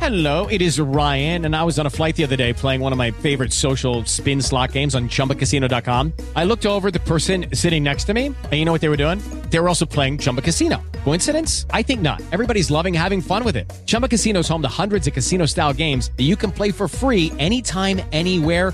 Hello, it is Ryan, and I was on a flight the other day playing one of my favorite social spin slot games on ChumbaCasino.com. I looked over at the person sitting next to me, and you know what they were doing? They were also playing Chumba Casino. Coincidence? I think not. Everybody's loving having fun with it. Chumba Casino is home to hundreds of casino-style games that you can play for free anytime, anywhere,